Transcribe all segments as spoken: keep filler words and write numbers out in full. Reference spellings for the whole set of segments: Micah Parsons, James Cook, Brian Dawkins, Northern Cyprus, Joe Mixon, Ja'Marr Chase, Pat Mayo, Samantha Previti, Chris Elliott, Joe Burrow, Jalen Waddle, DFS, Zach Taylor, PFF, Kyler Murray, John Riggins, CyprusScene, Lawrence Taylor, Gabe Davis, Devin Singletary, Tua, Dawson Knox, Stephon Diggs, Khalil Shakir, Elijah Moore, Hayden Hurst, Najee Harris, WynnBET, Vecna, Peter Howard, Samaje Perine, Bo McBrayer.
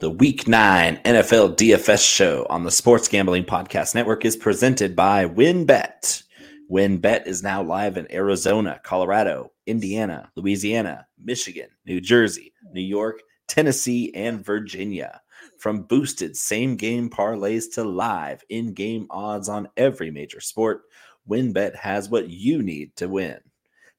The Week nine N F L D F S show on the Sports Gambling Podcast Network is presented by WynnBET. WynnBET is now live in Arizona, Colorado, Indiana, Louisiana, Michigan, New Jersey, New York, Tennessee, and Virginia. From boosted same-game parlays to live in-game odds on every major sport, WynnBET has what you need to win.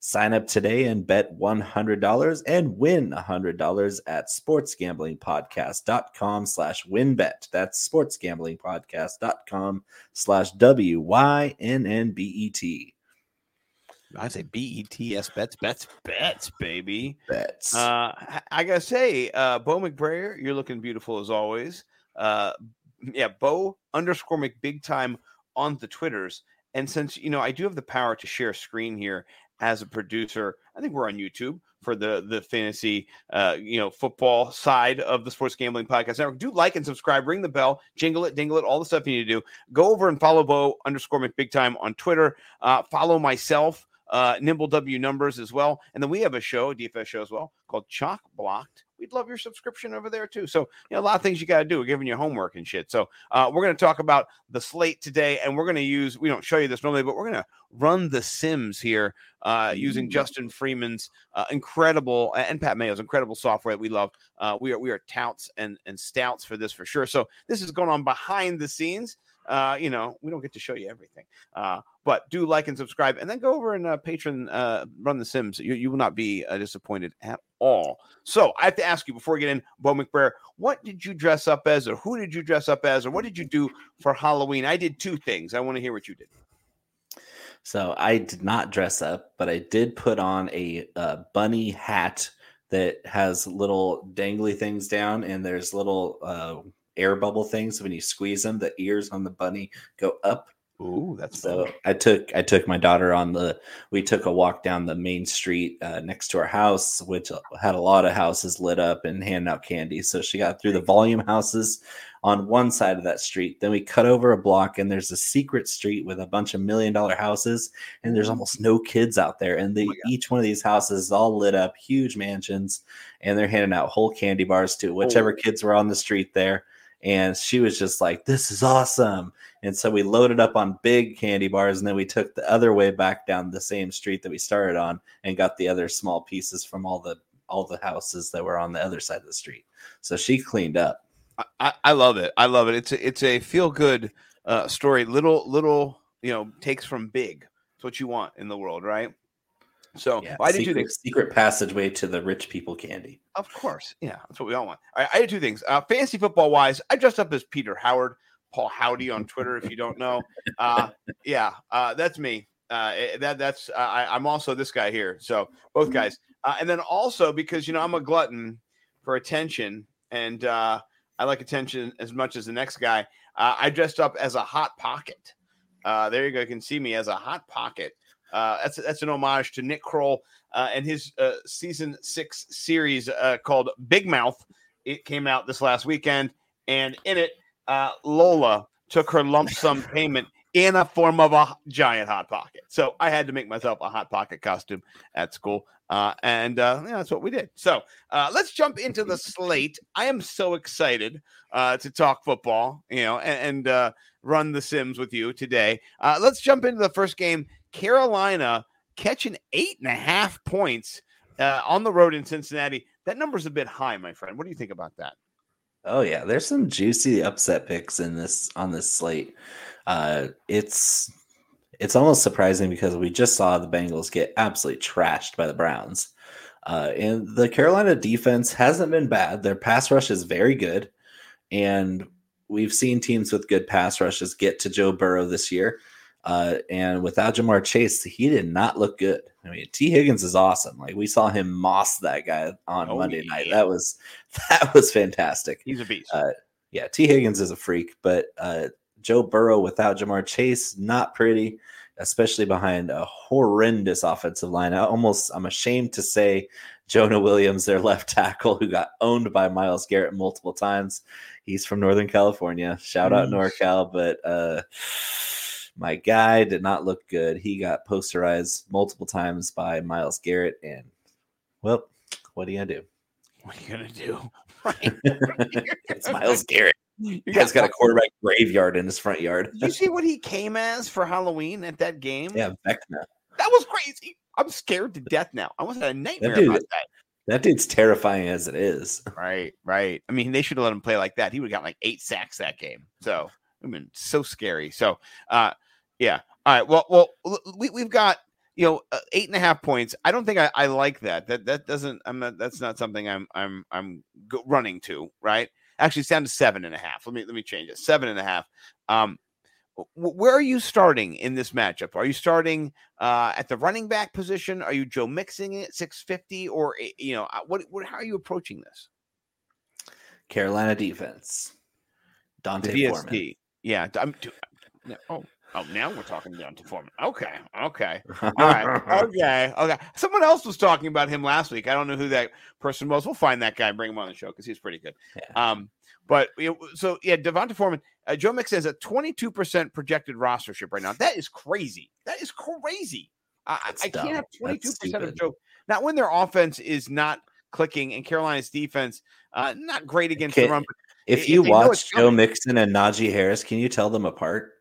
Sign up today and bet one hundred dollars and win one hundred dollars at sportsgamblingpodcast.com slash WynnBET. That's sportsgamblingpodcast.com slash W Y N N B E T. I say B E T S bets, bets, bets, baby. Bets. Uh, I got to say, uh, Bo McBrayer, you're looking beautiful as always. Uh, yeah, Bo underscore McBigtime on the Twitters. And since, you know, I do have the power to share screen here, as a producer, I think we're on YouTube for the the fantasy, uh, you know, football side of the Sports Gambling Podcast Network. Do like and subscribe, ring the bell, jingle it, dingle it, all the stuff you need to do. Go over and follow Bo underscore McBigtime on Twitter. Uh, follow myself, uh, Nimble W Numbers as well, and then we have a show, a D F S show as well, called Chalk Blocked. We'd love your subscription over there too. So, you know, a lot of things you got to do. We're giving you homework and shit. So uh, we're going to talk about the slate today, and we're going to use, we don't show you this normally, but we're going to run the Sims here uh, using Justin Freeman's uh, incredible and Pat Mayo's incredible software that we love. Uh, we are, we are touts and, and stouts for this for sure. So this is going on behind the scenes. Uh, you know, we don't get to show you everything, uh, but do like and subscribe, and then go over and uh, patron uh, run the Sims. You, you will not be uh, disappointed at all. So I have to ask you before we get in, Bo McBrayer, what did you dress up as, or who did you dress up as, or what did you do for Halloween? I did two things. I want to hear what you did. So I did not dress up, but I did put on a uh, bunny hat that has little dangly things down, and there's little uh, air bubble things. When you squeeze them, the ears on the bunny go up. Ooh, that's so funny. I took I took my daughter on the we took a walk down the main street uh, next to our house, which had a lot of houses lit up and handing out candy. So she got through the volume houses on one side of that street. Then we cut over a block, and there's a secret street with a bunch of million dollar houses, and there's almost no kids out there. And they, oh each one of these houses is all lit up, huge mansions, and they're handing out whole candy bars to whichever oh. kids were on the street there. And she was just like, this is awesome. And so we loaded up on big candy bars, and then we took the other way back down the same street that we started on and got the other small pieces from all the all the houses that were on the other side of the street. So she cleaned up. I, I love it. I love it. It's a, it's a feel-good uh, story. Little, little, you know, takes from big. It's what you want in the world, right? So yeah, I did secret, two things. Secret passageway to the rich people candy. Of course. Yeah, that's what we all want. All right, I did two things. Uh, fantasy football-wise, I dressed up as Peter Howard, Paul Howdy on Twitter, if you don't know. Uh, yeah, uh, that's me. Uh, that that's uh, I, I'm also this guy here. So both guys. Uh, and then also because, you know, I'm a glutton for attention, and uh, I like attention as much as the next guy. Uh, I dressed up as a Hot Pocket. Uh, there you go. You can see me as a Hot Pocket. Uh, that's that's an homage to Nick Kroll uh, and his uh, season six series uh, called Big Mouth. It came out this last weekend, and in it, uh, Lola took her lump sum payment in a form of a giant Hot Pocket. So I had to make myself a Hot Pocket costume at school, uh, and uh, yeah, that's what we did. So uh, let's jump into the slate. I am so excited uh, to talk football, you know, and, and uh, run the Sims with you today. Uh, let's jump into the first game. Carolina catching eight and a half points uh, on the road in Cincinnati. That number's a bit high, my friend. What do you think about that? Oh yeah, there's some juicy upset picks in this on this slate. Uh, it's it's almost surprising because we just saw the Bengals get absolutely trashed by the Browns, uh, and the Carolina defense hasn't been bad. Their pass rush is very good, and we've seen teams with good pass rushes get to Joe Burrow this year. Uh, and without Ja'Marr Chase, he did not look good. I mean, T. Higgins is awesome. Like we saw him moss that guy on oh, Monday yeah. night. That was that was fantastic. He's a beast. Uh, yeah, T. Higgins is a freak. But uh, Joe Burrow without Ja'Marr Chase, not pretty, especially behind a horrendous offensive line. I almost I'm ashamed to say Jonah Williams, their left tackle, who got owned by Myles Garrett multiple times. He's from Northern California. Shout out mm. NorCal, but. Uh, My guy did not look good. He got posterized multiple times by Myles Garrett. And, well, what are you going to do? What are you going to do? right here. It's Myles Garrett. You guys got a quarterback graveyard in his front yard. You see what he came as for Halloween at that game? Yeah, Vecna. That was crazy. I'm scared to death now. I almost had a nightmare that dude, about that. That dude's terrifying as it is. Right, right. I mean, they should have let him play like that. He would have got like eight sacks that game. So, I mean, so scary. So, uh, yeah. All right. Well, well, we, we've got, you know, uh, eight and a half points. I don't think I, I like that. That that doesn't. I'm not, that's not something I'm I'm I'm go- running to. Right. Actually, it's down to seven and a half. Let me let me change it. Seven and a half. Um, where are you starting in this matchup? Are you starting uh, at the running back position? Are you Joe Mixon at six fifty, or, you know, what, what? How are you approaching this? Carolina defense. D'Andre Foreman. Yeah. I'm, oh, oh, now we're talking D'Andre Foreman. Okay. Okay. All right. Okay. Okay. Someone else was talking about him last week. I don't know who that person was. We'll find that guy and bring him on the show because he's pretty good. Yeah. Um, But, you know, so, yeah, Devonta Foreman, uh, Joe Mixon has a twenty-two percent projected rostership right now. That is crazy. That is crazy. Uh, I dumb. Can't have twenty-two percent of Joe. Not when their offense is not clicking and Carolina's defense, uh, not great against can, the run. If, if you watch Joe Mixon and Najee Harris, can you tell them apart?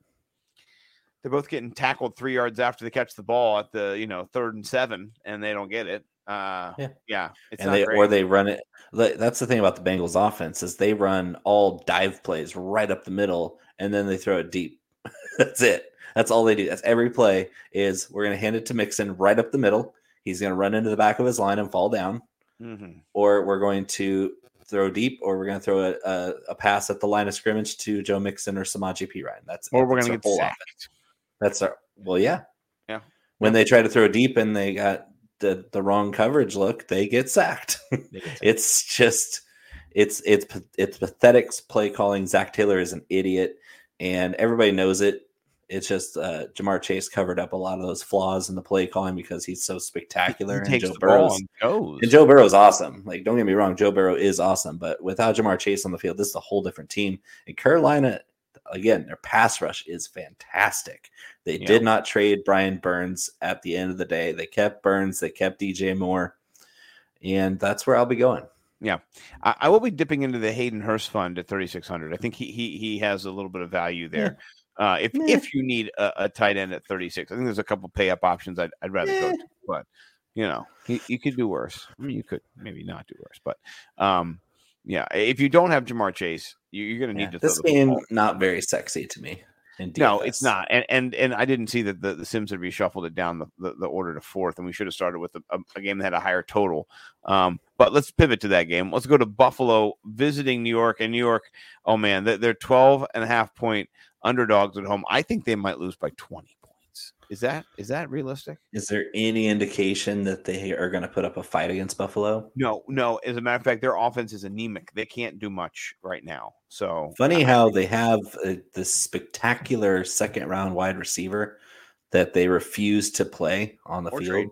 They're both getting tackled three yards after they catch the ball at the, you know, third and seven, and they don't get it. Uh, yeah, yeah it's and they great. Or they run it. That's the thing about the Bengals offense is they run all dive plays right up the middle, and then they throw it deep. That's it. That's all they do. That's every play is we're going to hand it to Mixon right up the middle. He's going to run into the back of his line and fall down, mm-hmm. or we're going to throw deep, or we're going to throw a, a, a pass at the line of scrimmage to Joe Mixon or Samaje Perine. That's or it. We're going to get sacked. Offense. That's our well, yeah, yeah. When they try to throw deep and they got. The, the wrong coverage look, they get sacked. They get sacked. It's just, it's it's it's pathetic play calling. Zach Taylor is an idiot, and everybody knows it. It's just uh, Ja'Marr Chase covered up a lot of those flaws in the play calling because he's so spectacular. He and Joe Burrow goes. And Joe Burrow's awesome. Like, don't get me wrong, Joe Burrow is awesome, but without Ja'Marr Chase on the field, this is a whole different team. And Carolina, again, their pass rush is fantastic. They yeah. did not trade Brian Burns at the end of the day. They kept Burns. They kept D J Moore. And that's where I'll be going. Yeah. I, I will be dipping into the Hayden Hurst fund at thirty-six hundred. I think he he he has a little bit of value there. Yeah. Uh, if yeah. if you need a, a tight end at thirty-six, I think there's a couple pay up options I'd, I'd rather yeah. go to. But, you know, you, you could do worse. I mean, you could maybe not do worse. But, um, yeah, if you don't have Ja'Marr Chase, you, you're going to need yeah, to this throw game. Not very sexy to me. No, it's not. And and and I didn't see that the, the Sims had reshuffled it down the, the, the order to fourth, and we should have started with a, a game that had a higher total. Um, but let's pivot to that game. Let's go to Buffalo visiting New York. And New York, oh, man, they're twelve and a half point underdogs at home. I think they might lose by twenty points. Is that is that realistic? Is there any indication that they are going to put up a fight against Buffalo? No, no. As a matter of fact, their offense is anemic. They can't do much right now. So funny how they have uh, this spectacular second round wide receiver that they refuse to play on the or field trade.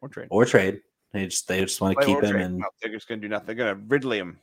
or trade or trade. They just they just want to keep him, and no, they're just going to do nothing. They're going to Ridley him.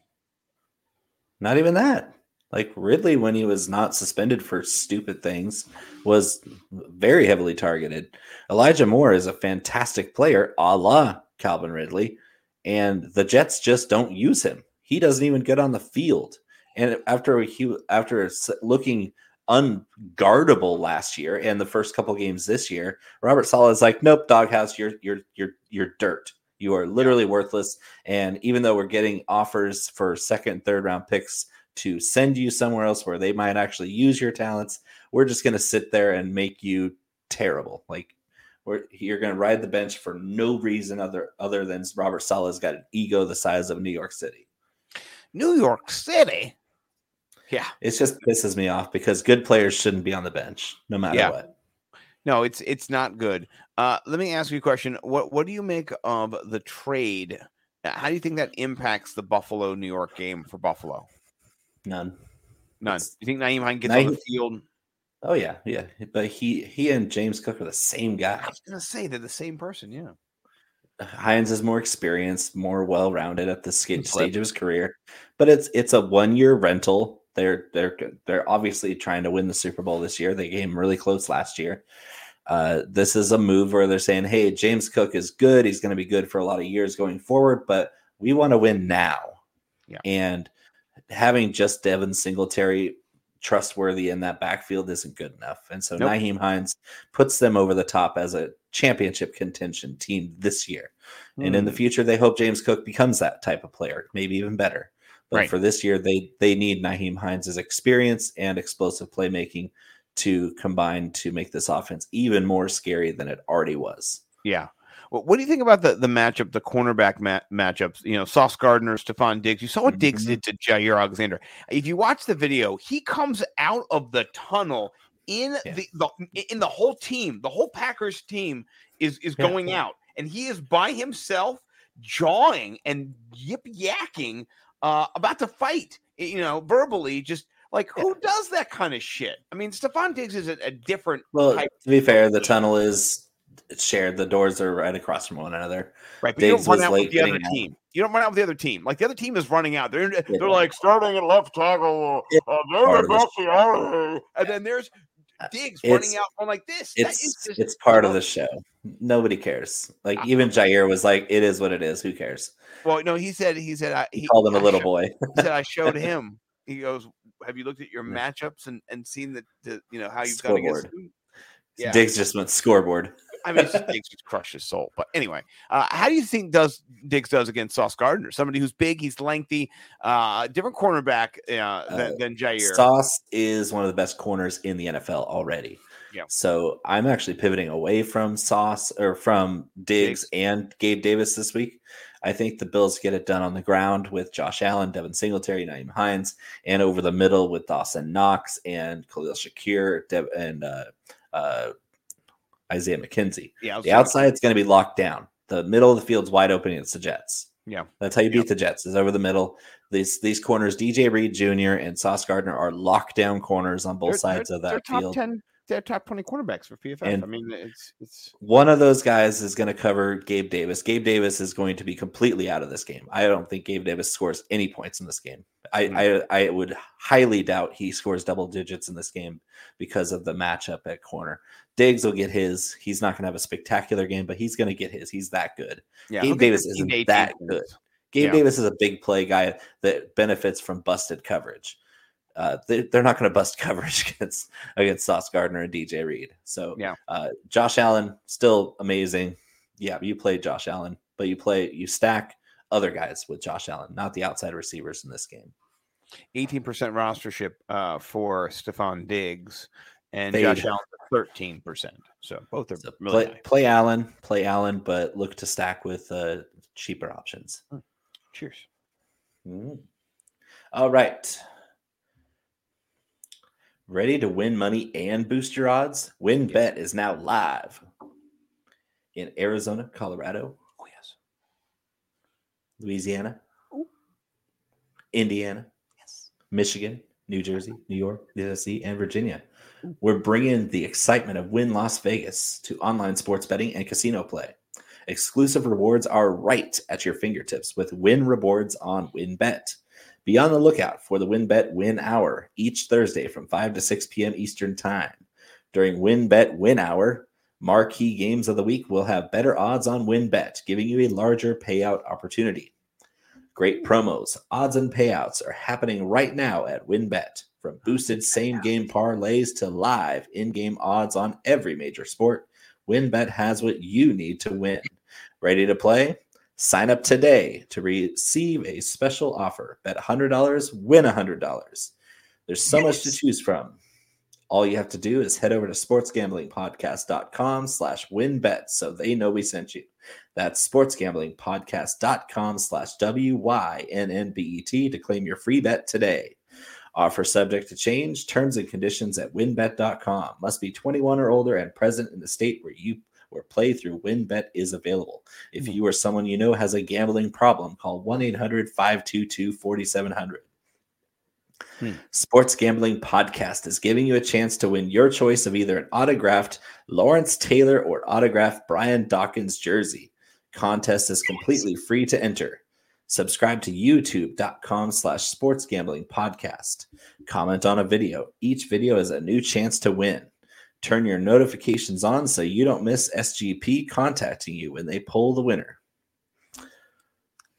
Not even that. Like Ridley, when he was not suspended for stupid things, was very heavily targeted. Elijah Moore is a fantastic player, a la Calvin Ridley, and the Jets just don't use him. He doesn't even get on the field. And after he, after looking unguardable last year and the first couple games this year, Robert Saleh is like, nope, doghouse, you're you're you're you're dirt. You are literally worthless. And even though we're getting offers for second, third round picks to send you somewhere else where they might actually use your talents, we're just going to sit there and make you terrible. Like we're, you're going to ride the bench for no reason other other than Robert Saleh's got an ego the size of New York City. New York City. Yeah, it just pisses me off because good players shouldn't be on the bench, no matter yeah. what. No, it's it's not good. Uh, let me ask you a question. What what do you make of the trade? How do you think that impacts the Buffalo-New York game for Buffalo? None. None. It's, you think Nyheim Hines gets Nyheim, on the field? Oh, yeah, yeah. But he, he and James Cook are the same guy. I was going to say they're the same person, yeah. Hines is more experienced, more well-rounded at this stage of his career. But it's it's a one-year rental. They're they're they're obviously trying to win the Super Bowl this year. They came really close last year. Uh, this is a move where they're saying, "Hey, James Cook is good. He's going to be good for a lot of years going forward, but we want to win now." Yeah. And having just Devin Singletary trustworthy in that backfield isn't good enough. And so nope. Nyheim Hines puts them over the top as a championship contention team this year. Mm. And in the future, they hope James Cook becomes that type of player, maybe even better. But right. for this year, they they need Nyheim Hines' experience and explosive playmaking to combine to make this offense even more scary than it already was. Yeah. Well, what do you think about the, the matchup, the cornerback mat- matchups? You know, Sauce Gardner, Stephon Diggs. You saw what Diggs did to Jair Alexander. If you watch the video, he comes out of the tunnel in yeah. the, the in the whole team. The whole Packers team is, is yeah. going out. And he is by himself jawing and yip-yakking Uh, about to fight, you know, verbally, just like who does that kind of shit? I mean, Stephon Diggs is a, a different. Well, type to be fair, the tunnel is shared. The doors are right across from one another. Right, but Diggs you don't run out with the other team. Out. You don't run out with the other team. Like the other team is running out. They're yeah. they're like starting at left tackle. Uh, they're about to out, and then there's Diggs it's, running out on like this. It's is just, it's part of the show. Nobody cares. Like even Jair was like, "It is what it is. Who cares?" Well, no, he said he said I, he, he called him a little showed, boy. He said I showed him. He goes, "Have you looked at your matchups and, and seen the, the you know how you've got against who?" Yeah. Diggs just went scoreboard. I mean, Diggs just crushed his soul. But anyway, uh, how do you think does Diggs does against Sauce Gardner? Somebody who's big, he's lengthy, uh, different cornerback uh, than, uh, than Jair. Sauce is one of the best corners in the N F L already. Yeah. So I'm actually pivoting away from Sauce or from Diggs, Diggs and Gabe Davis this week. I think the Bills get it done on the ground with Josh Allen, Devin Singletary, Nyheim Hines, and over the middle with Dawson Knox and Khalil Shakir Dev- and uh, uh, Isaiah McKenzie. Yeah, the outside's going to be locked down. The middle of the field's wide open against the Jets. Yeah, that's how you beat yeah. the Jets is over the middle. These these corners, D J Reed Junior and Sauce Gardner, are lockdown corners on both they're, sides they're, of that they're field. Top ten. They're top twenty cornerbacks for P F F. And I mean, it's it's one of those guys is going to cover Gabe Davis. Gabe Davis is going to be completely out of this game. I don't think Gabe Davis scores any points in this game. I mm-hmm. I, I would highly doubt he scores double digits in this game because of the matchup at corner. Diggs will get his. He's not going to have a spectacular game, but he's going to get his. He's that good. Yeah, Gabe Davis isn't that good. Gabe yeah. Davis is a big play guy that benefits from busted coverage. Uh, they, they're not going to bust coverage against against Sauce Gardner and D J Reed. So yeah. uh, Josh Allen still amazing. Yeah, you play Josh Allen, but you play you stack other guys with Josh Allen, not the outside receivers in this game. eighteen percent rostership uh, for Stephon Diggs and they, Josh Allen thirteen percent. So both are so really play, nice. play Allen, play Allen, but look to stack with uh, cheaper options. Mm. Cheers. Mm. All right. Ready to win money and boost your odds? WynnBET is now live in Arizona, Colorado, oh yes, Louisiana, Ooh. Indiana, yes, Michigan, New Jersey, New York, Tennessee, and Virginia. Ooh. We're bringing the excitement of Wynn Las Vegas to online sports betting and casino play. Exclusive rewards are right at your fingertips with Wynn Rewards on WynnBET. Be on the lookout for the WynnBET Win Hour each Thursday from five to six p.m. Eastern Time. During WynnBET Win Hour, marquee games of the week will have better odds on WynnBET, giving you a larger payout opportunity. Great promos, odds, and payouts are happening right now at WynnBET, from boosted same-game parlays to live in-game odds on every major sport. WynnBET has what you need to win. Ready to play? Sign up today to receive a special offer. Bet one hundred dollars, win one hundred dollars. There's so yes. much to choose from. All you have to do is head over to sportsgamblingpodcast.com slash WynnBET so they know we sent you. That's sportsgamblingpodcast.com slash W-Y-N-N-B-E-T to claim your free bet today. Offer subject to change, terms and conditions at WynnBET dot com. Must be twenty-one or older and present in the state where you or play through WynnBET is available. If you or someone you know has a gambling problem, call one eight hundred five two two four seven zero zero. Hmm. Sports Gambling Podcast is giving you a chance to win your choice of either an autographed Lawrence Taylor or autographed Brian Dawkins jersey. Contest is completely free to enter. Subscribe to youtube.com slash sports gambling podcast. Comment on a video. Each video is a new chance to win. Turn your notifications on so you don't miss S G P contacting you when they poll the winner.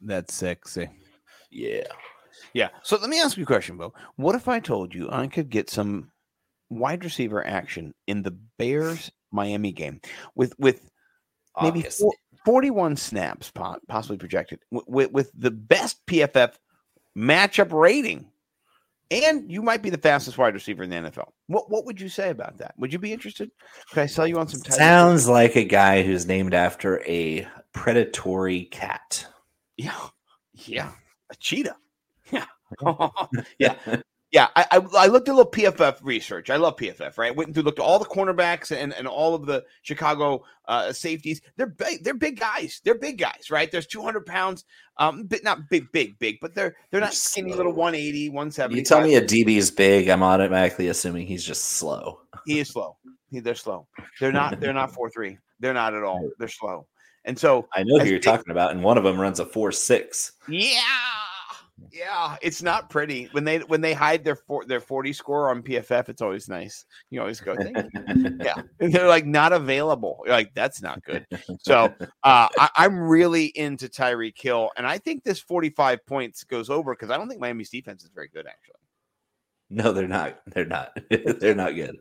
That's sexy. Yeah. Yeah. So let me ask you a question, Bo. What if I told you I could get some wide receiver action in the Bears Miami game with with maybe four, forty-one snaps possibly projected, with, with the best P F F matchup rating, and you might be the fastest wide receiver in the N F L? What what would you say about that? Would you be interested? Could I sell you on some time? Sounds like a guy who's named after a predatory cat. Yeah. Yeah. A cheetah. Yeah. yeah. Yeah. I, I I looked at a little P F F research. I love P F F, right? Went through, looked at all the cornerbacks and, and all of the Chicago uh, safeties. They're big, they're big guys. They're big guys, right? There's two hundred pounds. Um, but not big, big, big, but they're they're not skinny little one eighty, one seventy. You tell me a D B is big, I'm automatically assuming he's just slow. He is slow. He, they're slow. They're not they're not four three. They're not at all. They're slow. And so I know who you're big, talking about, and one of them runs a four six. Yeah. Yeah, it's not pretty when they when they hide their four, their forty score on P F F. It's always nice. You always go, thank you. Yeah, and they're like not available. You're like, that's not good. So uh, I, I'm really into Tyreek Hill, and I think this forty-five points goes over because I don't think Miami's defense is very good. Actually, no, they're not. They're not. They're not good.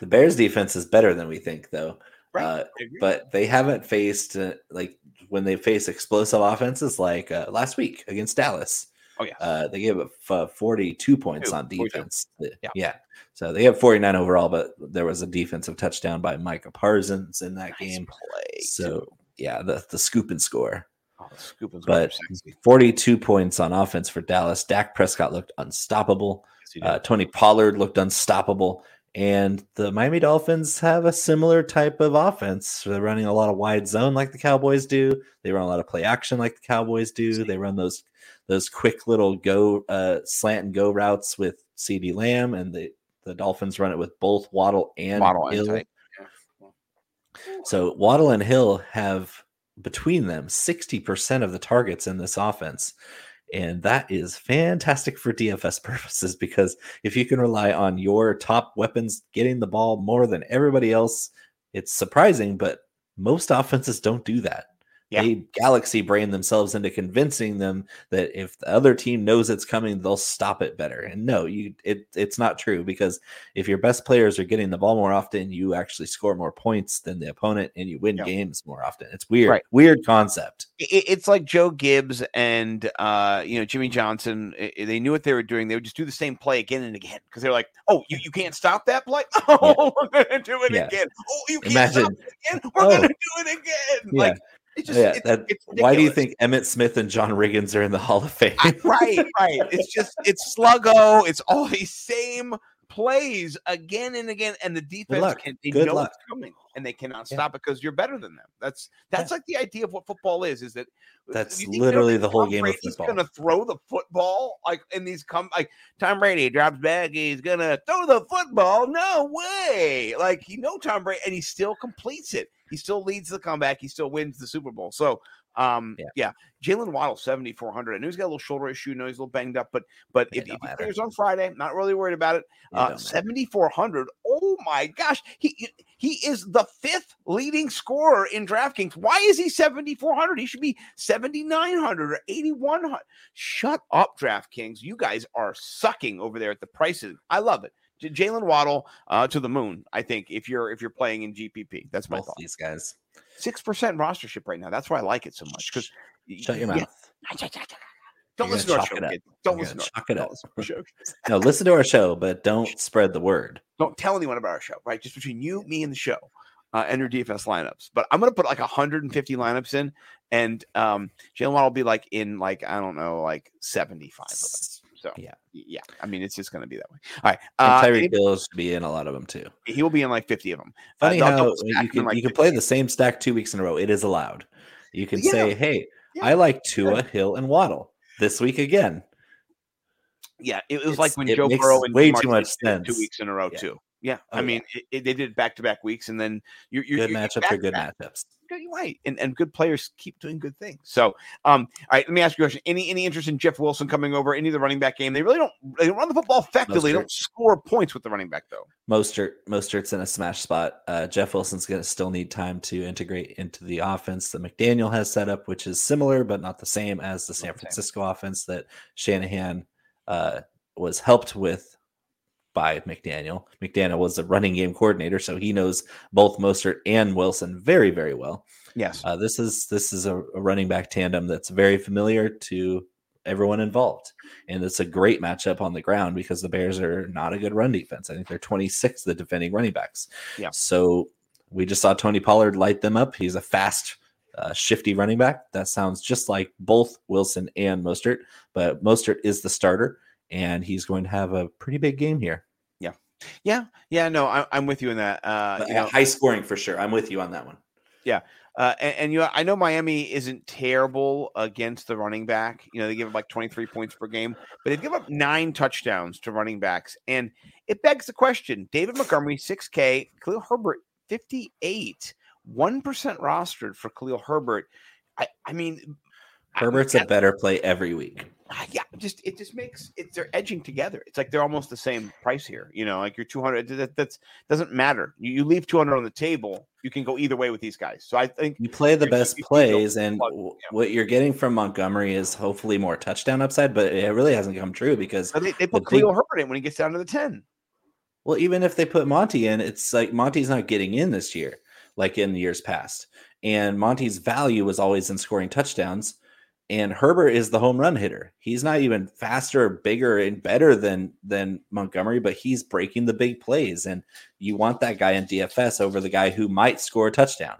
The Bears' defense is better than we think, though. Right. Uh, but they haven't faced uh, like when they face explosive offenses like uh, last week against Dallas. Oh, yeah. Uh, they gave up uh, forty-two points Two, on defense. Yeah. yeah. So they have forty-nine overall, but there was a defensive touchdown by Micah Parsons in that nice game. Play. So, yeah, the, the scoop and score. Oh, the scoop and score. But forty-two points on offense for Dallas. Dak Prescott looked unstoppable. Yes, uh, Tony Pollard looked unstoppable. And the Miami Dolphins have a similar type of offense. They're running a lot of wide zone like the Cowboys do. They run a lot of play action like the Cowboys do. They run those those quick little go uh, slant and go routes with CeeDee Lamb, and the, the Dolphins run it with both Waddle and Waddle Hill. And yeah. So Waddle and Hill have between them sixty percent of the targets in this offense. And that is fantastic for D F S purposes, because if you can rely on your top weapons getting the ball more than everybody else, it's surprising, but most offenses don't do that. Yeah. They galaxy brain themselves into convincing them that if the other team knows it's coming, they'll stop it better. And no, you it it's not true, because if your best players are getting the ball more often, you actually score more points than the opponent and you win yeah. games more often. It's weird, right. weird concept. It, it's like Joe Gibbs and uh, you know Jimmy Johnson. It, they knew what they were doing. They would just do the same play again and again because they're like, oh, you, you can't stop that play. Oh, yeah. we're gonna do it yeah. again. Oh, you can't Imagine. stop it again. We're oh. gonna do it again. Yeah. Like. It's just, yeah, it's, that, it's why do you think Emmitt Smith and John Riggins are in the Hall of Fame? I, right, right. It's just, it's Sluggo. It's all these same plays again and again. And the defense, can they know it's coming and they cannot yeah. stop it because you're better than them. That's that's yeah. like the idea of what football is, is that that's literally the whole Tom game Brady's of football. He's going to throw the football like in these, com- like Tom Brady drops back. He's going to throw the football. No way. Like, you know, Tom Brady, and he still completes it. He still leads the comeback. He still wins the Super Bowl. So, um, yeah, yeah. Jalen Waddle, seventy-four hundred. I knew he's got a little shoulder issue. No, he's a little banged up. But but it if, if he clears on Friday, not really worried about it. it uh, seventy-four hundred. Oh, my gosh. He he is the fifth leading scorer in DraftKings. Why is he seventy-four hundred? He should be seventy-nine hundred or eighty-one hundred. Shut up, DraftKings. You guys are sucking over there at the prices. I love it. Jalen Waddle uh, to the moon, I think, if you're if you're playing in G P P. That's my Both thought. These guys. six percent rostership right now. That's why I like it so much. Because Shut your yeah. mouth. Don't you're listen to our show. Don't listen to our show. No, listen to our show, but don't spread the word. Don't tell anyone about our show, right? Just between you, me, and the show. Uh, and your D F S lineups. But I'm going to put like one hundred fifty lineups in, and um, Jalen Waddle will be like in like, I don't know, like seventy-five of them. So, yeah, yeah. I mean, it's just going to be that way. All right. Uh, and Tyreek Hill should be in a lot of them too. He will be in like fifty of them. Funny uh, how you can, like you can play the same stack two weeks in a row. It is allowed. You can yeah. say, hey, yeah. I like Tua, Hill, and Waddle this week again. Yeah, it was it's, like when Joe Burrow and way DeMar too much sense two weeks in a row yeah. too. Yeah, oh, I mean, yeah. It, it, they did back-to-back weeks, and then you're, you're good you're matchups are good matchups. You're right, and and good players keep doing good things. So, um, all right, let me ask you a question: any any interest in Jeff Wilson coming over? Any of the running back game? They really don't. They run the football effectively. Mostert. They don't score points with the running back though. Mostert, Mostert's in a smash spot. Uh, Jeff Wilson's going to still need time to integrate into the offense that McDaniel has set up, which is similar but not the same as the San Francisco offense that Shanahan uh, was helped with by McDaniel. McDaniel was the running game coordinator, so he knows both Mostert and Wilson very, very well. Yes. Uh, this is this is a, a running back tandem that's very familiar to everyone involved, and it's a great matchup on the ground because the Bears are not a good run defense. I think they're twenty-sixth the defending running backs. Yeah. So we just saw Tony Pollard light them up. He's a fast, uh, shifty running back. That sounds just like both Wilson and Mostert, but Mostert is the starter, and he's going to have a pretty big game here. Yeah, yeah, no, I, I'm with you in that. Uh, you know, high scoring for sure. I'm with you on that one. Yeah, uh, and, and you, know, I know Miami isn't terrible against the running back. You know, they give up like twenty-three points per game, but they give up nine touchdowns to running backs, and it begs the question: David Montgomery, six K, Khalil Herbert, fifty-eight, one percent rostered for Khalil Herbert. I, I mean, Herbert's I, a better play every week. Yeah, just it just makes it. They're edging together. It's like they're almost the same price here. You know, like you're two hundred. That that's doesn't matter. You, you leave two hundred on the table. You can go either way with these guys. So I think you play the best plays, and what you're getting from Montgomery is hopefully more touchdown upside. But it really hasn't come true because they, they put Khalil Herbert in when he gets down to the ten. Well, even if they put Monty in, it's like Monty's not getting in this year, like in years past. And Monty's value was always in scoring touchdowns. And Herbert is the home run hitter. He's not even faster, bigger, and better than than Montgomery, but he's breaking the big plays. And you want that guy in D F S over the guy who might score a touchdown.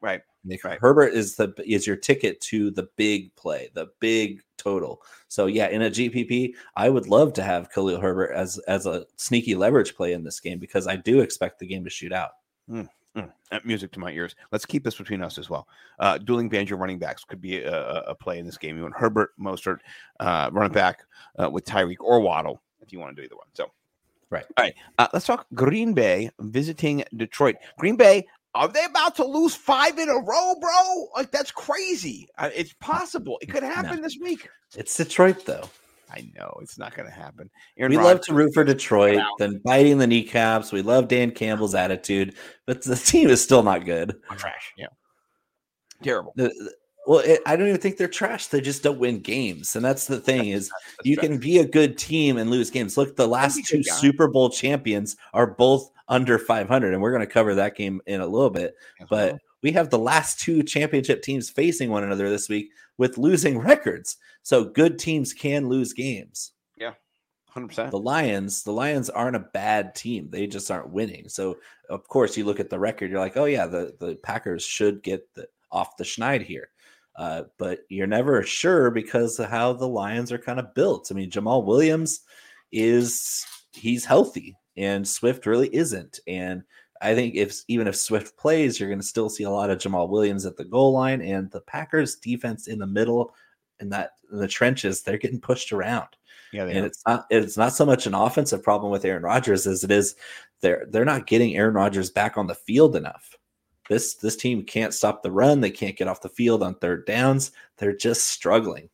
Right. right. Herbert is the is your ticket to the big play, the big total. So yeah, in a G P P, I would love to have Khalil Herbert as as a sneaky leverage play in this game because I do expect the game to shoot out. Mm. Mm, music to my ears. Let's keep this between us as well. Uh, dueling banjo running backs could be a, a play in this game. You want Herbert, Mostert, uh, run it back uh, with Tyreek or Waddle if you want to do either one. So, right. All right. Uh, let's talk Green Bay visiting Detroit. Green Bay, are they about to lose five in a row, bro? Like, that's crazy. Uh, it's possible. It could happen no. this week. It's Detroit, though. I know it's not going to happen. Aaron we Rodgers, love to root for Detroit, then biting the kneecaps. We love Dan Campbell's attitude, but the team is still not good. Trash, yeah, terrible. The, the, well, it, I don't even think they're trash. They just don't win games, and that's the thing: that's, is that's you trash. Can be a good team and lose games. Look, the last two Super Bowl champions are both under five hundred, and we're going to cover that game in a little bit. That's but cool. We have the last two championship teams facing one another this week with losing records. So good teams can lose games. Yeah, one hundred percent. The Lions, the Lions aren't a bad team. They just aren't winning. So, of course, you look at the record. You're like, oh, yeah, the, the Packers should get the, off the schneid here. Uh, but you're never sure because of how the Lions are kind of built. I mean, Jamal Williams is – he's healthy, and Swift really isn't. And I think if even if Swift plays, you're going to still see a lot of Jamal Williams at the goal line, and the Packers defense in the middle and that in the trenches, they're getting pushed around. Yeah, and are. it's not it's not so much an offensive problem with Aaron Rodgers as it is they're they're not getting Aaron Rodgers back on the field enough. This this team can't stop the run. They can't get off the field on third downs. They're just struggling.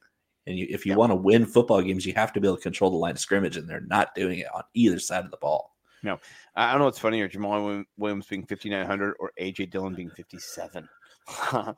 And you, if you yeah. want to win football games, you have to be able to control the line of scrimmage, and they're not doing it on either side of the ball. No, I don't know what's funnier, Jamal Williams being fifty-nine hundred or A J Dillon being fifty-seven. I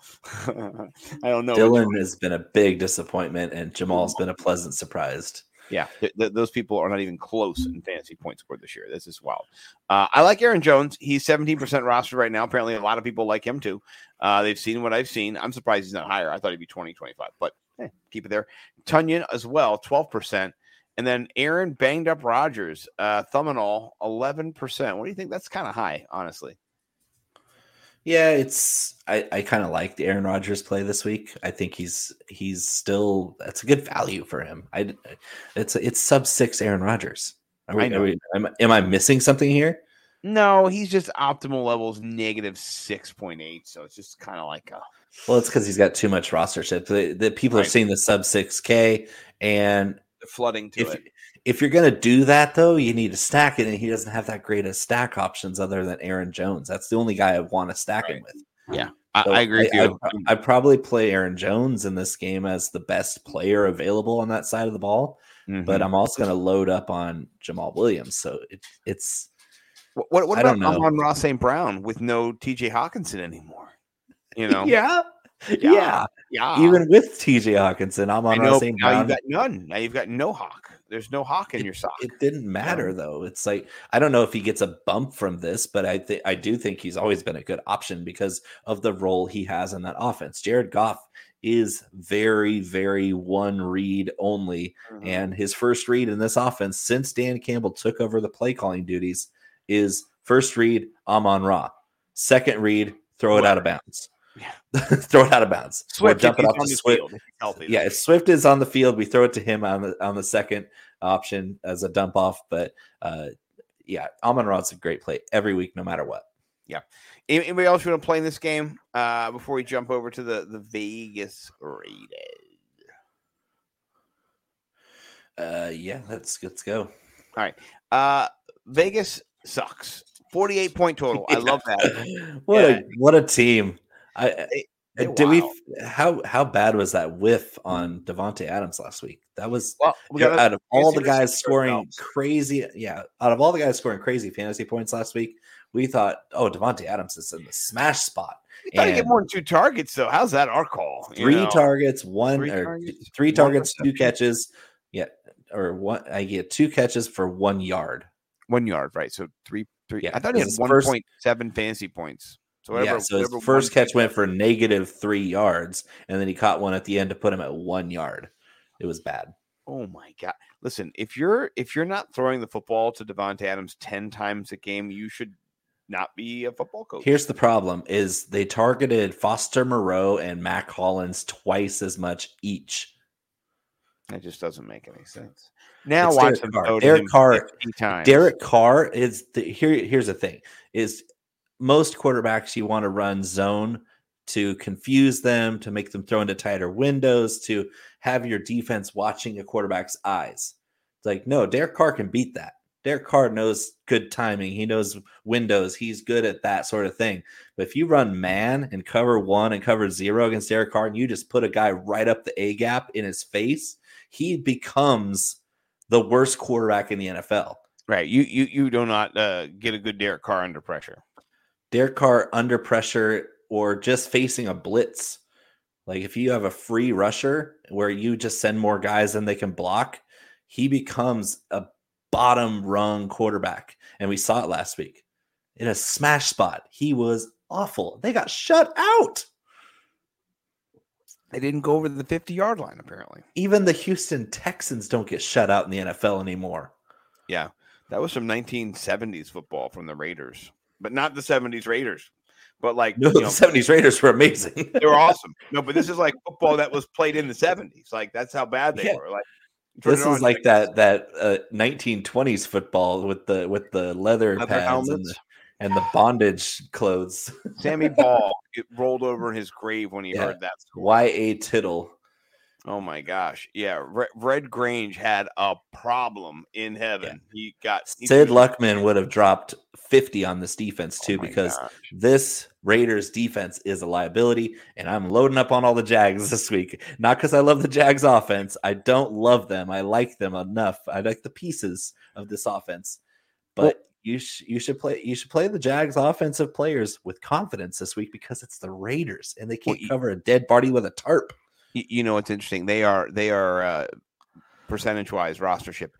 don't know. Dillon has been a big disappointment, and Jamal's been a pleasant surprise. Yeah, th- th- those people are not even close in fantasy point score this year. This is wild. Uh, I like Aaron Jones. He's seventeen percent rostered right now. Apparently, a lot of people like him, too. Uh, they've seen what I've seen. I'm surprised he's not higher. I thought he'd be twenty, twenty-five, but eh, keep it there. Tunyon as well, twelve percent. And then Aaron banged up Rodgers, uh, thumb and all, eleven percent. What do you think? That's kind of high, honestly. Yeah, it's I, I kind of like the Aaron Rodgers play this week. I think he's he's still that's a good value for him. I it's it's sub six Aaron Rodgers. Are we, I know. Are we, am, am I missing something here? No, he's just optimal levels negative six point eight. So it's just kind of like a. Well, it's because he's got too much roster ship. The, the people right. are seeing the sub six K and. flooding to if, it. If you're going to do that, though, you need to stack it, and he doesn't have that great of stack options other than Aaron Jones. That's the only guy I want to stack right. him with. Yeah, so I, I agree I, with you. I, I'd probably play Aaron Jones in this game as the best player available on that side of the ball, mm-hmm. but I'm also going to load up on Jamal Williams. So it, it's – What, what about Amon-Ra Saint Brown with no T J Hawkinson anymore? You know? yeah. Yeah. yeah, yeah. Even with T J Hawkinson, I'm on the same. Now ground. You've got none. Now you've got no Hawk. There's no Hawk in it, your sock. It didn't matter yeah. though. It's like I don't know if he gets a bump from this, but I think I do think he's always been a good option because of the role he has in that offense. Jared Goff is very, very one read only, mm-hmm. and his first read in this offense since Dan Campbell took over the play calling duties is first read Amon-Ra, second read throw what? it out of bounds. Yeah. throw it out of bounds. Swift, or dump it off to Swift. Healthy, yeah, if Swift is on the field, we throw it to him on the on the second option as a dump off. But uh, yeah, Amon-Ra's a great play every week, no matter what. Yeah. Anybody else you want to play in this game uh, before we jump over to the, the Vegas Raiders? Uh, yeah, let's let's go. All right, uh, Vegas sucks. forty-eight point total. I love that. what yeah. a what a team. I, I did wow. we how how bad was that whiff on Devontae Adams last week? That was well, we gotta, you know, out of all the guys scoring crazy, yeah, out of all the guys scoring crazy fantasy points last week, we thought, oh, Devontae Adams is in the smash spot. You gotta get more than two targets, though. How's that our call? You three know? targets, one three or targets, three targets, two catches, yeah, or one. I get two catches for one yard, one yard, right? So three, three. Yeah, I thought it was one point seven fantasy points. So, whatever, yeah, so his first catch went for negative three yards, and then he caught one at the end to put him at one yard. It was bad. Oh my God. Listen, if you're if you're not throwing the football to Devontae Adams ten times a game, you should not be a football coach. Here's the problem is they targeted Foster Moreau and Mac Hollins twice as much each. That just doesn't make any sense. Now it's watch Derek Carr. Derek Carr, Derek Carr is the, here here's the thing is most quarterbacks you want to run zone to confuse them, to make them throw into tighter windows, to have your defense watching a quarterback's eyes. It's like, no, Derek Carr can beat that. Derek Carr knows good timing. He knows windows. He's good at that sort of thing. But if you run man and cover one and cover zero against Derek Carr and you just put a guy right up the A gap in his face, he becomes the worst quarterback in the N F L. Right. You you you do not uh, get a good Derek Carr under pressure. Derek Carr under pressure or just facing a blitz. Like if you have a free rusher where you just send more guys than they can block, he becomes a bottom rung quarterback. And we saw it last week in a smash spot. He was awful. They got shut out. They didn't go over the fifty yard line. Apparently even the Houston Texans don't get shut out in the N F L anymore. Yeah. That was some nineteen seventies football from the Raiders. But not the seventies Raiders, but like no, you know, the seventies Raiders were amazing. They were awesome. No, but this is like football that was played in the seventies. Like that's how bad they yeah. were. Like this is like that that uh, nineteen twenties football with the with the leather, leather pads and the, and the bondage clothes. Sammy Ball it rolled over in his grave when he yeah. heard that score. Y A Tittle. Oh my gosh! Yeah, Red Grange had a problem in heaven. Yeah. He got he Sid Luckman would have dropped fifty on this defense too, oh because gosh. this Raiders defense is a liability. And I'm loading up on all the Jags this week, not because I love the Jags offense. I don't love them. I like them enough. I like the pieces of this offense, but well, you sh- you should play you should play the Jags offensive players with confidence this week because it's the Raiders and they can't well, cover a dead body with a tarp. You know, it's interesting. They are they are uh, percentage-wise rostership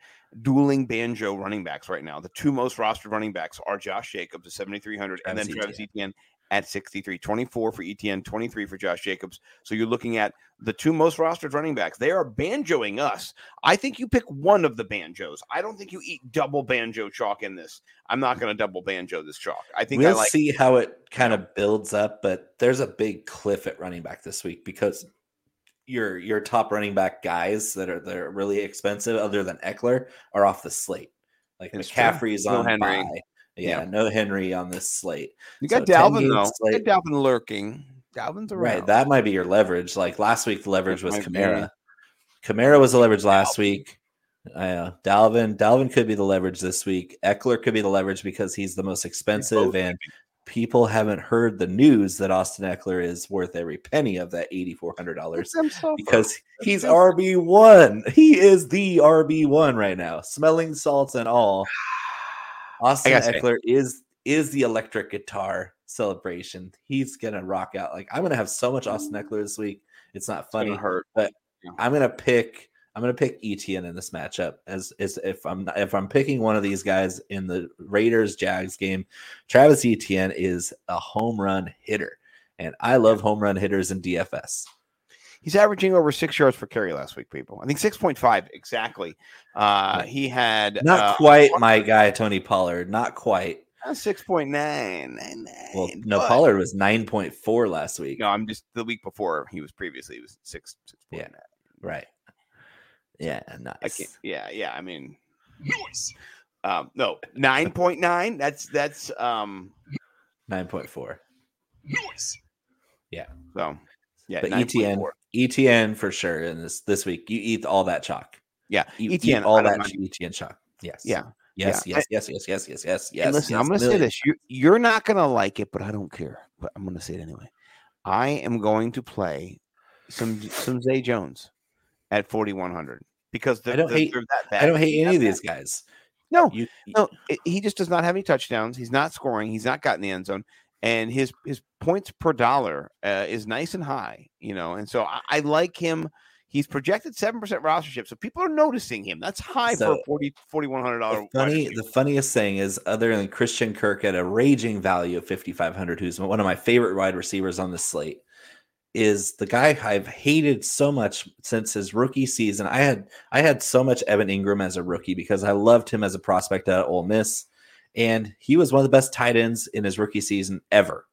dueling banjo running backs right now. The two most rostered running backs are Josh Jacobs at seventy-three hundred and then Travis Etienne at sixty-three. twenty-four for Etienne, twenty-three for Josh Jacobs. So you're looking at the two most rostered running backs. They are banjoing us. I think you pick one of the banjos. I don't think you eat double banjo chalk in this. I'm not going to double banjo this chalk. I think we'll I like- see how it kind of builds up, but there's a big cliff at running back this week because your your top running back guys that are that are really expensive other than Eckler are off the slate. Like it's McCaffrey is on Henry. Bye. Yeah, yeah, no Henry on this slate. You got so Dalvin though. Slate. You got Dalvin lurking. Dalvin's around. Right, that might be your leverage. Like last week the leverage was Kamara. Kamara was the leverage last week. I uh, Dalvin Dalvin could be the leverage this week. Eckler could be the leverage because he's the most expensive, and people haven't heard the news that Austin Eckler is worth every penny of that eight thousand four hundred dollars because he's R B one. He is the R B one right now, smelling salts and all. Austin Eckler is is the electric guitar celebration. He's going to rock out. Like, I'm going to have so much Austin Eckler this week. It's not funny, it's hurt, but I'm going to pick I'm going to pick Etienne in this matchup as, as if I'm not, if I'm picking one of these guys in the Raiders Jags game. Travis Etienne is a home run hitter, and I love home run hitters in D F S. He's averaging over six yards per carry last week, people. I think six point five exactly. Uh, he had not uh, quite my guy Tony Pollard, not quite. six point nine nine nine Well, no, but Pollard was nine point four last week. No, I'm just the week before he was previously, he was six six point nine Yeah, right. Yeah, nice. I can't, yeah, yeah. I mean, noise. Um, no, nine point nine. That's that's um, nine point four. Noise. Yeah. So, yeah. But Etienne, Etienne for sure. And this this week, you eat all that chalk. Yeah, you Etienne, eat all that Etienne chalk. Yes. Yeah. Yes, yeah. yes, yes, yes, yes, yes, yes, yes. And listen, yes, I'm going to say this. You, you're not going to like it, but I don't care. But I'm going to say it anyway. I am going to play some some Zay Jones at forty-one hundred because they're, I don't they're, hate, they're that bad. I don't hate any of these guys. No, you, no, it, he just does not have any touchdowns. He's not scoring. He's not gotten the end zone, and his his points per dollar uh, is nice and high, you know. And so I, I like him. He's projected seven percent rostership, so people are noticing him. That's high so for a forty-one hundred dollars The, funny, the funniest thing is, other than Christian Kirk at a raging value of fifty-five hundred dollars who's one of my favorite wide receivers on the slate, is the guy I've hated so much since his rookie season. I had I had so much Evan Ingram as a rookie because I loved him as a prospect at Ole Miss, and he was one of the best tight ends in his rookie season ever.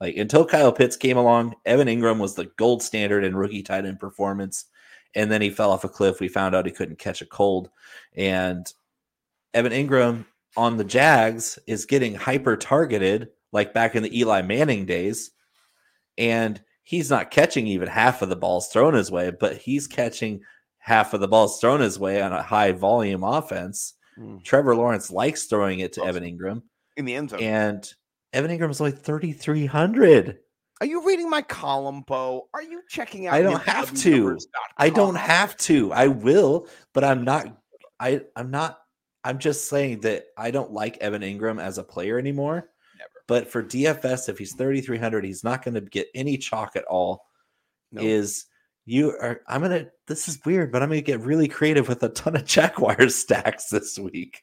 Like, until Kyle Pitts came along, Evan Ingram was the gold standard in rookie tight end performance. And then he fell off a cliff. We found out he couldn't catch a cold. And Evan Ingram on the Jags is getting hyper-targeted, like back in the Eli Manning days. And he's not catching even half of the balls thrown his way, but he's catching half of the balls thrown his way on a high-volume offense. Mm. Trevor Lawrence likes throwing it to awesome. Evan Ingram. In the end zone. And Evan Ingram is only thirty-three hundred Are you reading my column, Bo? Are you checking out? I don't have to. I don't have to. I will, but I'm not. I, I'm not. I'm just saying that I don't like Evan Ingram as a player anymore. Never. But for D F S, if he's thirty-three hundred he's not going to get any chalk at all. Nope. Is you are? I'm gonna. This is weird, but I'm gonna get really creative with a ton of Jaguars stacks this week.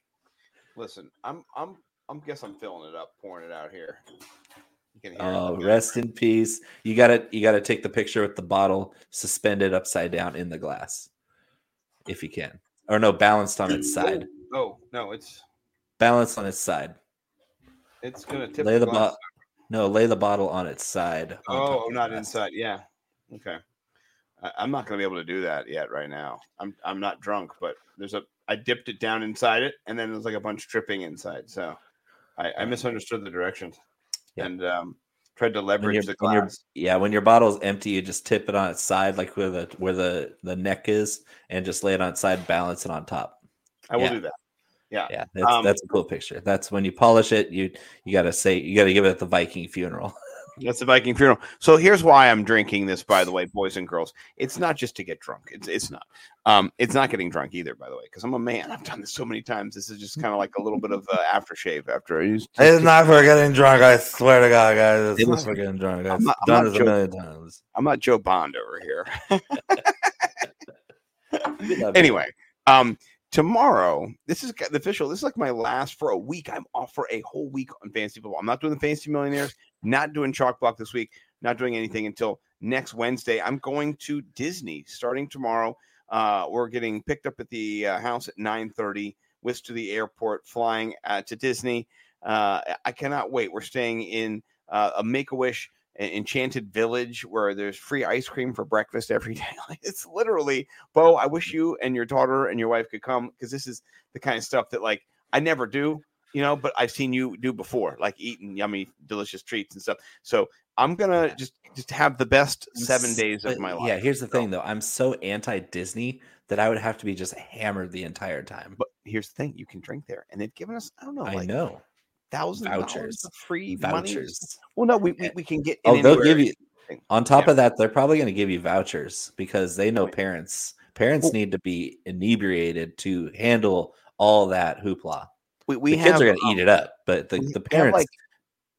Listen, I'm. I'm. I'm guess I'm filling it up, pouring it out here. Oh, uh, rest in peace. You gotta you gotta take the picture with the bottle suspended upside down in the glass. If you can. Or no, balanced on its side. Oh, no, it's balanced on its side. It's gonna tip lay the, the bottle. No, lay the bottle on its side. Oh, not inside. Yeah. Okay. I- I'm not gonna be able to do that yet right now. I'm I'm not drunk, but there's a I dipped it down inside it, and then there's like a bunch dripping inside. So I, I misunderstood the directions. Yep. And um, tried to leverage the glass. When yeah, when your bottle's empty, you just tip it on its side, like where the where the, the neck is, and just lay it on its side, balance it on top. I will yeah. do that. Yeah, yeah, that's, um, that's a cool picture. That's when you polish it. You you gotta say you gotta give it at the Viking funeral. That's the Viking funeral. So here's why I'm drinking this, by the way, boys and girls. It's not just to get drunk. It's it's not. Um, it's not getting drunk either, by the way, because I'm a man. I've done this so many times. This is just kind of like a little bit of uh, aftershave after I used to. It's not for getting drunk. I swear to God, guys. It's it not for getting drunk. I've done this a million times. I'm not Joe Bond over here. Anyway, um, tomorrow, this is the official. This is like my last for a week. I'm off for a whole week on Fantasy Football. I'm not doing the Fantasy Millionaires. Not doing Chalk Block this week. Not doing anything until next Wednesday. I'm going to Disney starting tomorrow. Uh, we're getting picked up at the uh, house at nine thirty whisked to the airport, flying uh, to Disney. Uh, I cannot wait. We're staying in uh, a Make-A-Wish Enchanted Village where there's free ice cream for breakfast every day. It's literally, Bo, I wish you and your daughter and your wife could come because this is the kind of stuff that, like, I never do. You know, but I've seen you do before, like eating yummy, delicious treats and stuff. So I'm going to just, just have the best seven days of my life. Yeah, here's the thing, though. I'm so anti-Disney that I would have to be just hammered the entire time. But here's the thing, you can drink there. And they've given us, I don't know, like I know. thousand vouchers, of free vouchers. Money. Well, no, we, we, we can get in oh, they'll anywhere. give you on top yeah. of that, they're probably going to give you vouchers because they know right. parents parents well, need to be inebriated to handle all that hoopla. We, we the kids have, are going to um, eat it up, but the, the parents like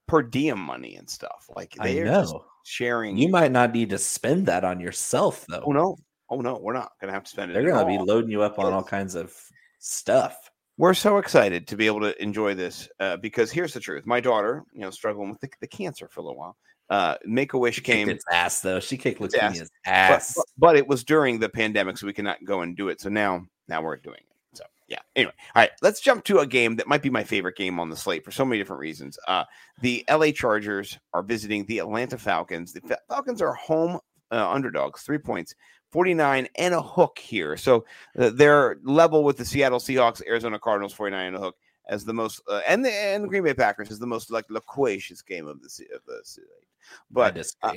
per diem money and stuff. Like they I are know. Just sharing. You might not need to spend that on yourself though. Oh no, oh no, we're not going to have to spend it. They're going to be loading you up on all kinds of stuff. We're so excited to be able to enjoy this uh, because here's the truth: my daughter, you know, struggling with the, the cancer for a little while. Uh, Make-A-Wish came. She kicked its ass, though. She kicked leukemia's ass. ass. But, but, but it was during the pandemic, so we could not go and do it. So now, now we're doing it. So, yeah. Anyway, all right. Let's jump to a game that might be my favorite game on the slate for so many different reasons. Uh, the L A Chargers are visiting the Atlanta Falcons. The Falcons are home uh, underdogs, three points, forty-nine and a hook here. So uh, they're level with the Seattle Seahawks, Arizona Cardinals, forty-nine and a hook. As the most, uh, and the and the Green Bay Packers is the most like loquacious game of the of the season. But uh,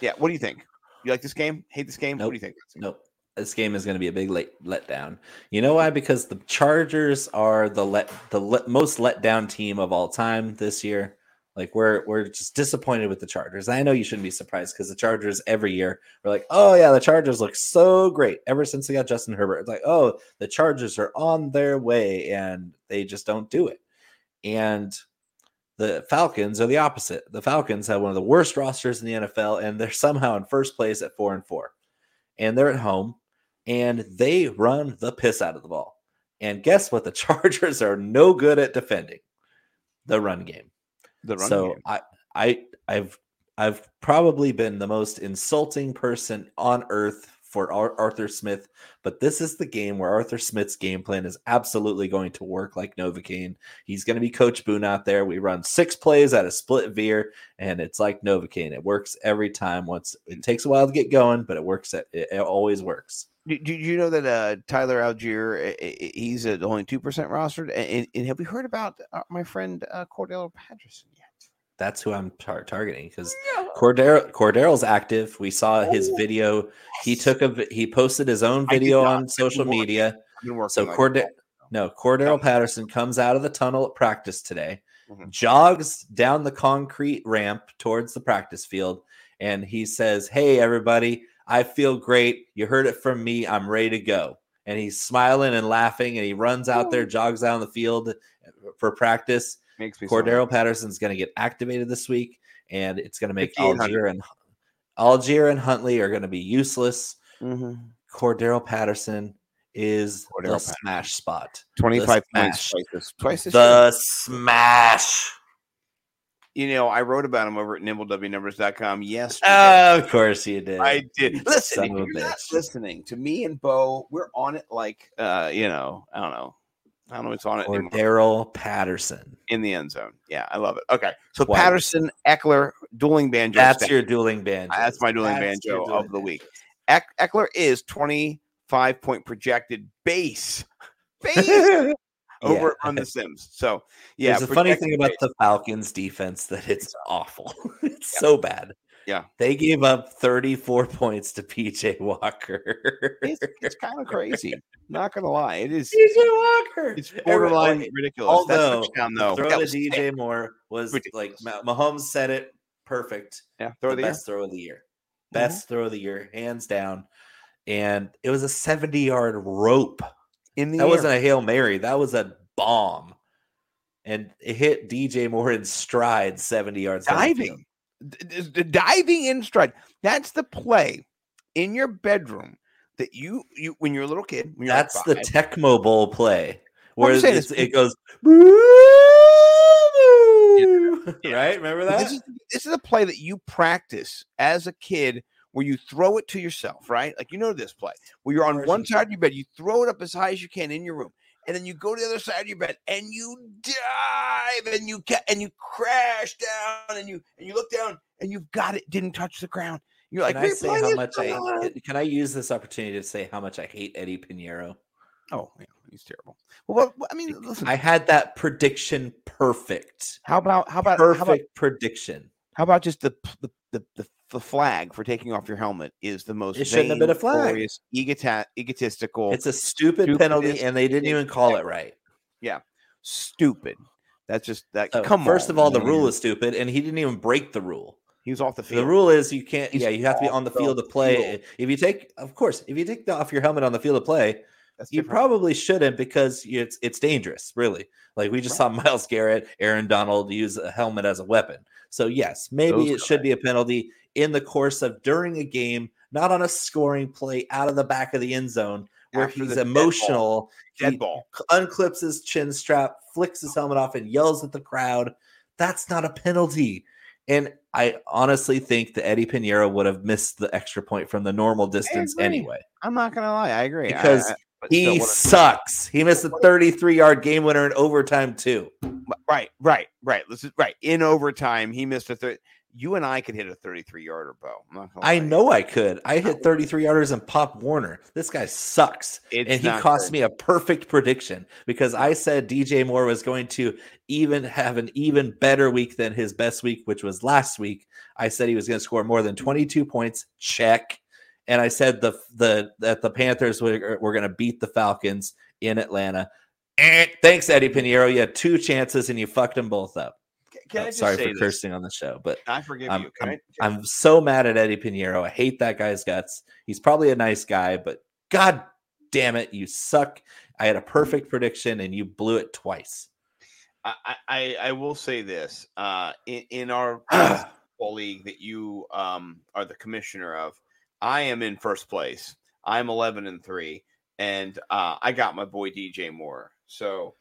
yeah, what do you think? You like this game? Hate this game? Nope. What do you think? Nope. This game is going to be a big late letdown. You know why? Because the Chargers are the let the let, most letdown team of all time this year. Like we're we're just disappointed with the Chargers. I know you shouldn't be surprised because the Chargers every year we're like, oh yeah, the Chargers look so great ever since they got Justin Herbert. It's like, oh, the Chargers are on their way, and they just don't do it. And the Falcons are the opposite. The Falcons have one of the worst rosters in the N F L, and they're somehow in first place at four and four, and they're at home, and they run the piss out of the ball. And guess what? The Chargers are no good at defending the run game. The run so game. I, I, I've, I've probably been the most insulting person on earth for Ar- Arthur Smith, but this is the game where Arthur Smith's game plan is absolutely going to work like Novocaine. He's going to be Coach Boone out there. We run six plays at a split veer, and it's like Novocaine. It works every time. Once it takes a while to get going, but it works. At, it, it always works. Did you know that uh, Tyler Algier, he's at only two percent rostered? And, and have we heard about my friend uh, Cordero Patterson yet? That's who I'm tar- targeting because yeah. Cordero Cordero's active. We saw his oh, video. Yes. He took a he posted his own video on social media. So like Cordero no Cordero no. Patterson comes out of the tunnel at practice today, mm-hmm. jogs down the concrete ramp towards the practice field, and he says, "Hey everybody, I feel great. You heard it from me. I'm ready to go." And he's smiling and laughing, and he runs out there, jogs down the field for practice. Makes me Cordero so Patterson's going to get activated this week, and it's going to make Algier and Algier and Huntley are going to be useless. Mm-hmm. Cordero Patterson is Cordero the Patterson. Smash spot. twenty-five points twice. The smash. You know, I wrote about him over at nibble w numbers dot com yesterday. Oh, of course you did. I did. Listen, if you're not listening to me and Bo, we're on it like, uh, you know, I don't know. I don't know what's on it. Or Daryl Patterson. In the end zone. Yeah, I love it. Okay. So wow. Patterson, Eckler, dueling banjo. That's spend. your dueling banjo. That's my dueling That's banjo dueling of the week. Eck, Eckler is twenty-five point projected base. Base. Over yeah. on the Sims. So, yeah. There's a funny thing about the Falcons defense that it's awful. It's yeah. so bad. Yeah. They gave up thirty-four points to P J Walker. It's, it's kind of crazy. Not going to lie. It is. P J Walker. It's borderline Everybody, ridiculous. Although, That's down, though. throw to D J Moore was ridiculous. Like Mahomes said it perfect. Yeah. Throw the, the best year. throw of the year. Best mm-hmm. throw of the year, hands down. And it was a seventy-yard rope. In the that air. wasn't a Hail Mary. That was a bomb. And it hit D J Moore in stride seventy yards. Diving. D- d- diving in stride. That's the play in your bedroom that you, you when you're a little kid. When you're That's like the Tecmo Bowl play. Where it's, it's, it goes. Yeah. Right? Remember that? This is, this is a play that you practice as a kid. Where you throw it to yourself, right? Like you know this play, where you're on one side of your bed, you throw it up as high as you can in your room, and then you go to the other side of your bed and you dive and you ca- and you crash down and you and you look down and you've got it, didn't touch the ground. You're like, can I say how much I can I use this opportunity to say how much I hate Eddie Pinheiro? Oh, yeah, he's terrible. Well, well, I mean, listen, I had that prediction perfect. How about how about perfect how about, prediction? How about just the the the the, the flag for taking off your helmet is the most. It shouldn't have been a flag. Egota- egotistical. It's a stupid, stupid penalty, penalty, and they didn't even call it right. Yeah, stupid. That's just that. So, come first on, of all, man. The rule is stupid, and he didn't even break the rule. He was off the field. The rule is you can't. He's yeah, you have to be on the field to play. If you take, of course, if you take off your helmet on the field to play, that's you different. Probably shouldn't because it's it's dangerous. Really, like we just right. saw Myles Garrett, Aaron Donald use a helmet as a weapon. So yes, maybe Those it should be a penalty in the course of during a game, not on a scoring play out of the back of the end zone where After he's emotional. Dead ball. He unclips his chin strap, flicks his helmet off, and yells at the crowd. That's not a penalty. And I honestly think that Eddie Pinheiro would have missed the extra point from the normal distance anyway. I'm not going to lie. I agree. Because I, I, he sucks. He missed a thirty-three-yard game winner in overtime, too. Right, right, right. This is right. In overtime, he missed a thirty. You and I could hit a thirty-three-yarder, Bo. I know I could. I hit thirty-three-yarders and Pop Warner. This guy sucks. It's and he cost good. me a perfect prediction because I said D J Moore was going to even have an even better week than his best week, which was last week. I said he was going to score more than twenty-two points. Check. And I said the the that the Panthers were, were going to beat the Falcons in Atlanta. Eh, thanks, Eddie Pinheiro. You had two chances and you fucked them both up. Can oh, I just sorry say for this? Cursing on the show, but I forgive I'm, you. Can I'm, I I'm so mad at Eddie Pinheiro. I hate that guy's guts. He's probably a nice guy, but God damn it, you suck. I had a perfect prediction and you blew it twice. I I, I will say this uh, in, in our football league that you um, are the commissioner of. I am in first place. I'm eleven and three, and uh, I got my boy D J Moore. So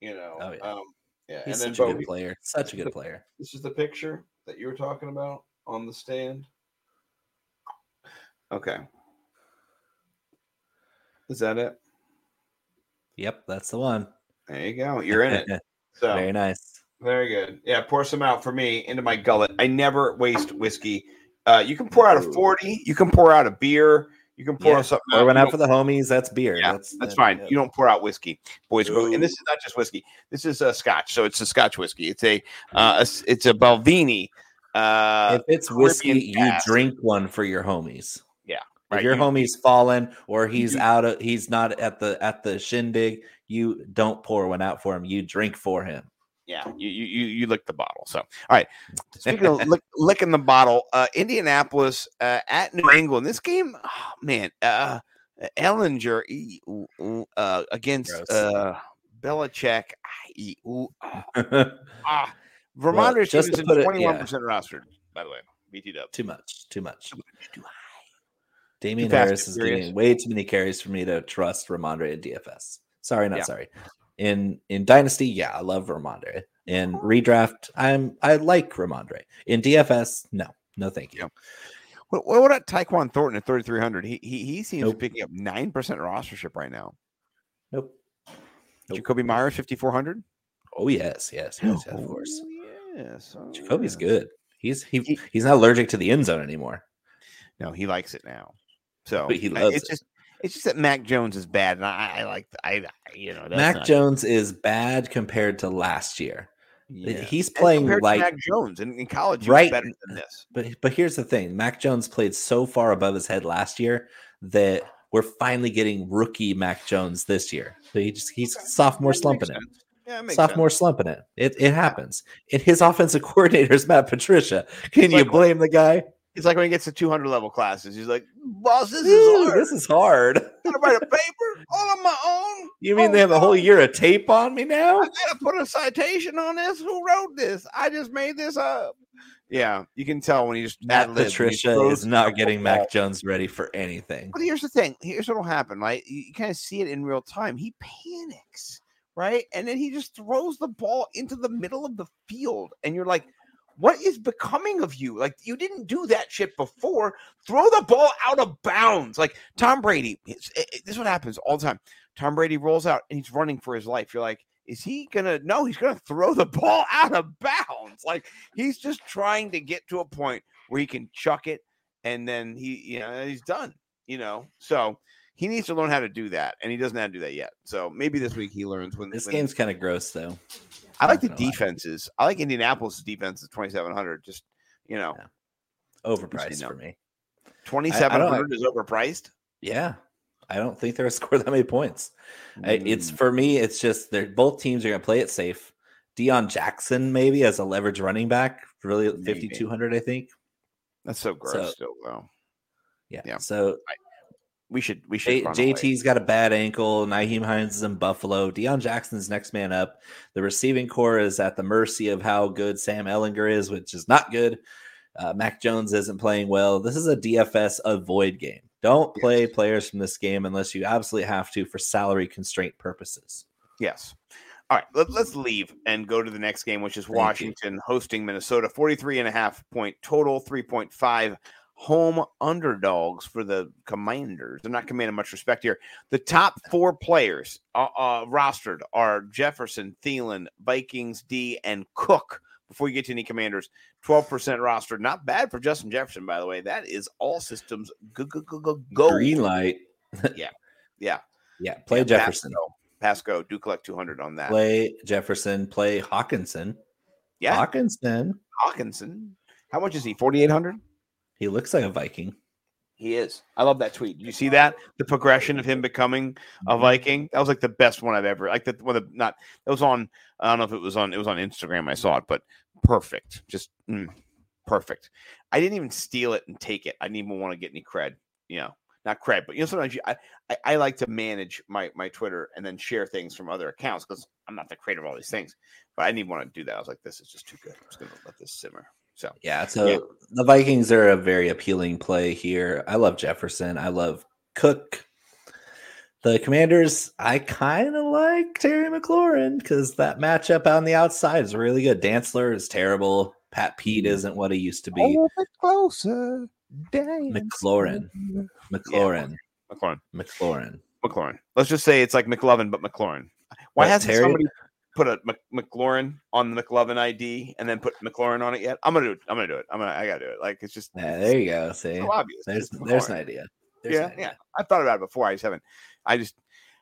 you know. Oh, yeah. um, Yeah, he's and such then, a Bo, good player. Such a good player. This is the picture that you were talking about on the stand. Okay. Is that it? Yep, that's the one. There you go. You're in it. So very nice. Very good. Yeah, pour some out for me into my gullet. I never waste whiskey. Uh, you can pour out a forty. You can pour out a beer. You can pour yeah, out something. I went out for the homies. That's beer. Yeah, that's that's that, fine. Yeah. You don't pour out whiskey, boys. Ooh. And this is not just whiskey. This is a Scotch. So it's a Scotch whiskey. It's a, uh, a it's a Balvenie. Uh, if it's whiskey, you drink one for your homies. Yeah, right. If your you, homie's fallen or he's out of, he's not at the at the shindig. You don't pour one out for him. You drink for him. Yeah, you you you lick the bottle. So, all right. Speaking of lick, licking the bottle, uh, Indianapolis uh, at New England. This game, oh, man, uh, Ellinger uh, against uh, Belichick. Ah, Vermont is twenty-one percent rostered. By the way, B T Dub. Too much. Too much. Too much. Too high. Damian Harris is getting way too many carries for me to trust Ramondre in D F S. Sorry, not yeah. sorry. In in Dynasty, yeah, I love Ramondre. In Redraft, I'm I like Ramondre. In D F S, no, no, thank you. Yeah. What what about Tyquan Thornton at thirty-three hundred? He he he seems nope. to be picking up nine percent rostership right now. Nope. nope. Jacoby Myers fifty-four hundred. Oh yes, yes, yes, yes of course. Oh, yes, oh, Jacoby's yeah. good. He's he, he he's not allergic to the end zone anymore. No, he likes it now. So but he loves it's it. Just, It's just that Mac Jones is bad, and I, I like I you know that's Mac not... Jones is bad compared to last year. Yeah. He's playing like Mac Jones in, in college, right? Better than this. But but here's the thing: Mac Jones played so far above his head last year that we're finally getting rookie Mac Jones this year. So he just he's okay. sophomore slumping it. Yeah, it sophomore sense. slumping it. It it happens. And his offensive coordinator is Matt Patricia. Can it's you like, blame the guy? It's like when he gets to two hundred level classes. He's like, boss, this Ooh, is hard. This is hard. I gotta write a paper all on my own. You mean oh, they have a whole year of tape on me now? I gotta put a citation on this. Who wrote this? I just made this up. Yeah, you can tell when he just Matt Patricia is not getting football. Mac Jones ready for anything. But here's the thing. Here's what'll happen. Right, you kind of see it in real time. He panics, right, and then he just throws the ball into the middle of the field, and you're like, what is becoming of you? Like, you didn't do that shit before. Throw the ball out of bounds. Like, Tom Brady, it, it, this is what happens all the time. Tom Brady rolls out, and he's running for his life. You're like, is he going to? No, he's going to throw the ball out of bounds. Like, he's just trying to get to a point where he can chuck it, and then he, you know, he's done, you know. So he needs to learn how to do that, and he doesn't know how to do that yet. So maybe this week he learns. When this when, game's kind of gross, though. I like the defenses. Lie. I like Indianapolis' defense at twenty-seven hundred. Just, you know. Yeah. overpriced no. for me. twenty-seven hundred is overpriced? Yeah. I don't think they're going to score that many points. Mm. It's for me, it's just they're both teams are going to play it safe. Deion Jackson, maybe as a leverage running back, really fifty-two hundred, I think. That's so gross. So, still low. Yeah. yeah. So I, we should, we should, J- J T's away. Got a bad ankle. Nyheim Hines is in Buffalo. Deion Jackson's next man up. The receiving core is at the mercy of how good Sam Ehlinger is, which is not good. Uh, Mac Jones isn't playing well. This is a D F S avoid game. Don't play yes. players from this game unless you absolutely have to for salary constraint purposes. Yes. All right, let, let's leave and go to the next game, which is Thank Washington you. hosting Minnesota. forty-three and a half point total, three point five home underdogs for the Commanders. They're not commanding much respect here. The top four players uh, uh, rostered are Jefferson, Thielen, Vikings, D, and Cook. Before you get to any Commanders, twelve percent rostered. Not bad for Justin Jefferson, by the way. That is all systems go, go, go, go, go. Green light. yeah, yeah. Yeah, play yeah, Jefferson. Pasco. Pasco, do collect two hundred on that. Play Jefferson, play Hawkinson. Yeah. Hawkinson. Hawkinson. How much is he, forty-eight hundred? He looks like a Viking. He is. I love that tweet. You see that? The progression of him becoming a Viking. That was like the best one I've ever. Like the one of not. That was on. I don't know if it was on. It was on Instagram. I saw it, but perfect. Just mm, perfect. I didn't even steal it and take it. I didn't even want to get any cred. You know, not cred, but you know, sometimes you, I, I I like to manage my my Twitter and then share things from other accounts because I'm not the creator of all these things. But I didn't even want to do that. I was like, this is just too good. I'm just gonna let this simmer. So yeah, so yeah. the Vikings are a very appealing play here. I love Jefferson. I love Cook. The Commanders, I kind of like Terry McLaurin because that matchup on the outside is really good. Dantzler is terrible. Pat Pete isn't what he used to be. A little bit closer. Dance. McLaurin. McLaurin. Yeah. McLaurin. McLaurin. McLaurin. Let's just say it's like McLovin, but McLaurin. Why but hasn't Terry- somebody... put a McLaurin on the McLovin I D and then put McLaurin on it yet? I'm going to do it. I'm going to do it. I'm going to, I got to do it. Like, it's just, yeah, there you go. See, so obvious. There's, there's an idea. There's yeah. An idea. Yeah. I've thought about it before. I just haven't, I just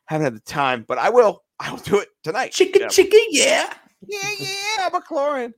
haven't had the time, but I will, I'll do it tonight. Chicken, you know? chicken. Yeah. Yeah. Yeah. McLaurin.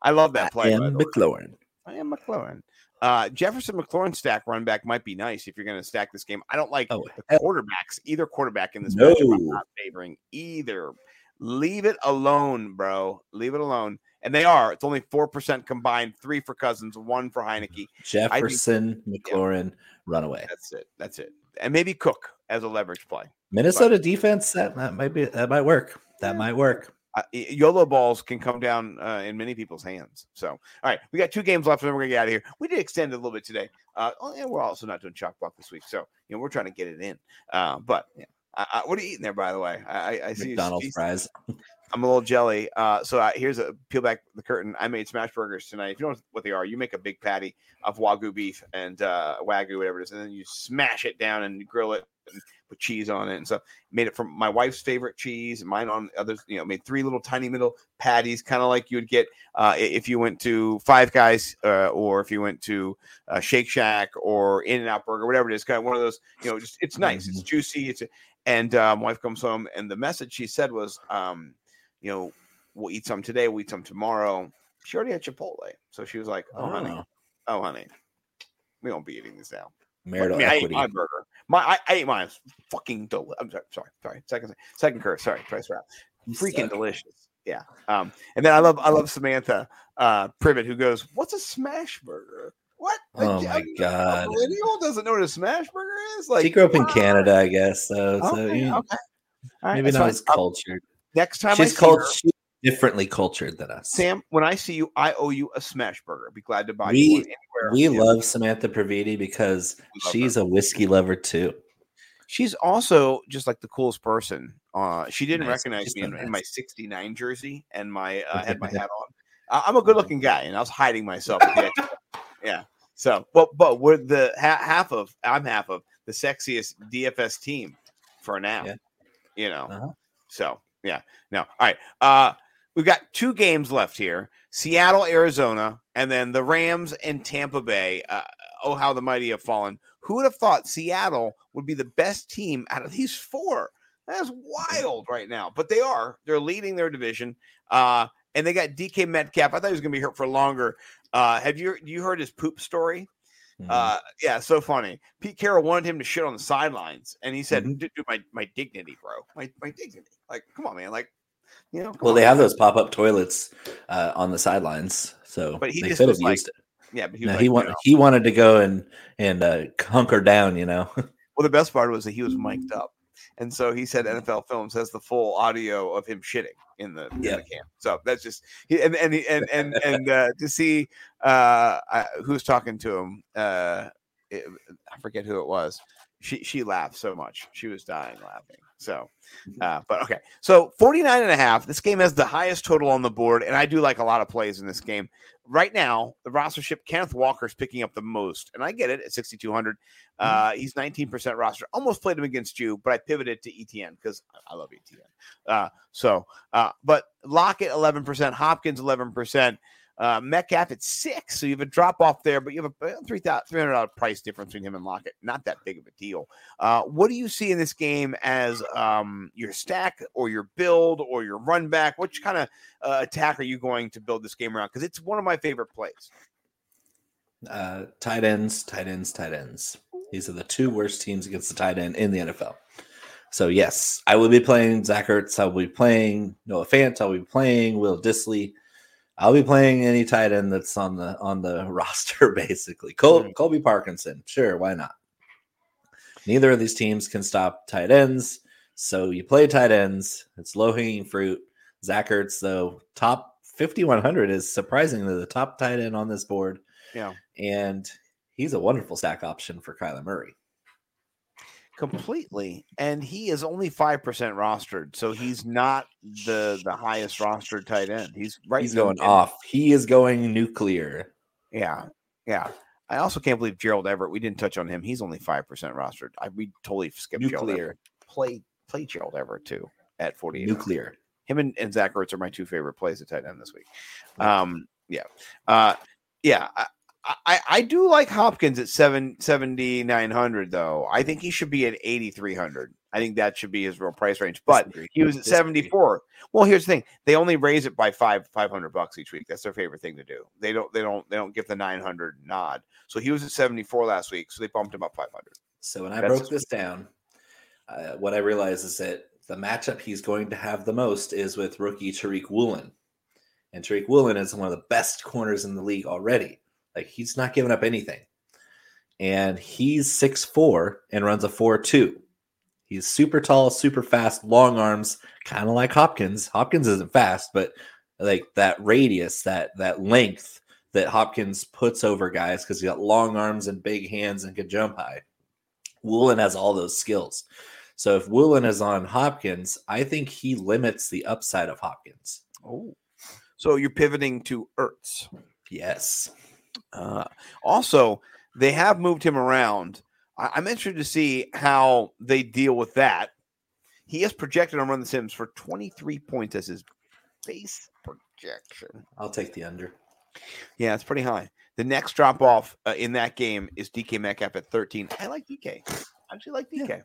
I love that play. I am McLaurin. I am McLaurin. Uh, Jefferson McLaurin stack run back might be nice if you're going to stack this game. I don't like oh, the hell. quarterbacks, either quarterback in this no. matchup. I'm not favoring either. Leave it alone, bro. Leave it alone. And they are. It's only four percent combined, three for Cousins, one for Heineke. Jefferson, think, McLaurin, yeah. runaway. That's it. That's it. And maybe Cook as a leverage play. Minnesota but, defense, that, that might be. That might work. That yeah. might work. Uh, YOLO balls can come down uh, in many people's hands. So, all right. We got two games left, and then we're going to get out of here. We did extend it a little bit today. Uh, and we're also not doing Chalk Block this week. So, you know, we're trying to get it in. Uh, but, yeah. Uh, what are you eating there, by the way? I, I see McDonald's fries. I'm a little jelly. Uh, so uh, here's a peel back the curtain. I made smash burgers tonight. If you don't know what they are, you make a big patty of Wagyu beef and uh, Wagyu, whatever it is, and then you smash it down and grill it and put cheese on it and stuff. Made it from my wife's favorite cheese, mine on others. You know, made three little tiny middle patties, kind of like you would get uh, if you went to Five Guys uh, or if you went to uh, Shake Shack or In-N-Out Burger, whatever it is. Kind of one of those. You know, just it's nice. It's juicy. It's a, And uh, my wife comes home, and the message she said was, um, you know, we'll eat some today, we'll eat some tomorrow. She already had Chipotle. So she was like, oh, oh. honey, oh, honey, we won't be eating this now. Marital I mean, equity. I ate my burger. My, I, I ate mine. Fucking delicious. I'm sorry, sorry, sorry. Second, second curse. Sorry, twice around. Freaking delicious. Yeah. Um, and then I love I love Samantha uh, Privet, who goes, what's a smash burger? What? Like, oh my I, God! Millennial doesn't know what a smash burger is. Like, she grew up in wow. Canada, I guess. So, okay, so you, okay. Right, maybe not as cultured. Next time, she's I see cult- her, she's differently cultured than us. Sam, when I see you, I owe you a smash burger. I'd be glad to buy we, you one anywhere. We yeah. love Samantha Previti because she's her. a whiskey lover too. She's also just like the coolest person. Uh, she didn't nice. recognize she's me in, nice. in my sixty-nine jersey and my uh, had my hat on. Uh, I'm a good-looking guy, and I was hiding myself. Yeah. So, but but we're the ha- half of I'm half of the sexiest D F S team for now. Yeah. You know. Uh-huh. So yeah. No. All right. Uh, we've got two games left here: Seattle, Arizona, and then the Rams and Tampa Bay. Uh, oh, how the mighty have fallen! Who would have thought Seattle would be the best team out of these four? That's wild right now, but they are. They're leading their division. Uh, And they got D K Metcalf. I thought he was going to be hurt for longer. Uh, have you you heard his poop story? Mm-hmm. Uh, yeah, so funny. Pete Carroll wanted him to shit on the sidelines, and he said, mm-hmm. "Dude, my my dignity, bro, my my dignity. Like, come on, man. Like, you know." Well, on, they man. have those pop up toilets uh, on the sidelines, so but he they just could have like, used it. Yeah, but he, no, like, he wanted you know, he wanted to go and and uh, hunker down, you know. Well, the best part was that he was mic'd up, and so he said N F L Films has the full audio of him shitting in the, yeah. in the camp. So that's just and and and and, and uh, to see uh, who's talking to him. Uh, it, I forget who it was. She she laughed so much. She was dying laughing. So, uh, but okay. So forty-nine and a half, this game has the highest total on the board. And I do like a lot of plays in this game right now. The roster ship, Kenneth Walker is picking up the most, and I get it at sixty-two hundred. Uh, he's nineteen percent roster. Almost played him against you, but I pivoted to E T N because I love E T N. Uh, so, uh, but Lockett eleven percent, Hopkins eleven percent, uh, Metcalf at six. So you have a drop off there, but you have a three hundred dollars price difference between him and Lockett. Not that big of a deal. Uh, what do you see in this game as um, your stack or your build or your run back? Which kind of uh, attack are you going to build this game around? Because it's one of my favorite plays. Uh, tight ends, tight ends, tight ends. These are the two worst teams against the tight end in the N F L. So, yes, I will be playing Zach Ertz. I will be playing Noah Fant. I will be playing Will Dissly. I'll be playing any tight end that's on the on the roster, basically. Col- mm-hmm. Colby Parkinson, sure, why not? Neither of these teams can stop tight ends, so you play tight ends. It's low-hanging fruit. Zach Ertz, though, top fifty-one hundred is surprisingly the top tight end on this board. Yeah, and he's a wonderful stack option for Kyler Murray. Completely, and he is only five percent rostered, so he's not the the highest rostered tight end. He's right. He's going off. He is going nuclear. Yeah, yeah. I also can't believe Gerald Everett. We didn't touch on him. He's only five percent rostered. I we totally skipped nuclear. Gerald Everett. Play play Gerald Everett too at forty eight. Nuclear. Him and, and Zach Ertz are my two favorite plays at tight end this week. Um. Yeah. Uh. Yeah. I, I, I do like Hopkins at seventy-nine hundred, though. I think he should be at eighty-three hundred. I think that should be his real price range. But he was at seventy-four. Well, here's the thing: they only raise it by five five hundred bucks each week. That's their favorite thing to do. They don't they don't they don't give the nine hundred nod. So he was at seventy-four last week. So they bumped him up five hundred. So when I That's broke this week. down, uh, what I realized is that the matchup he's going to have the most is with rookie Tariq Woolen, and Tariq Woolen is one of the best corners in the league already. Like, he's not giving up anything. And he's six foot four and runs a four two. He's super tall, super fast, long arms, kind of like Hopkins. Hopkins isn't fast, but like that radius, that that length that Hopkins puts over guys because he's got long arms and big hands and can jump high. Woolen has all those skills. So if Woolen is on Hopkins, I think he limits the upside of Hopkins. Oh, so you're pivoting to Ertz. Yes. Uh, also, they have moved him around. I- I'm interested to see how they deal with that. He is projected on Run the Sims for twenty-three points as his base projection. I'll take the under. Yeah, it's pretty high. The next drop off uh, in that game is D K Metcalf at thirteen. I like D K. I actually like D K. Yeah.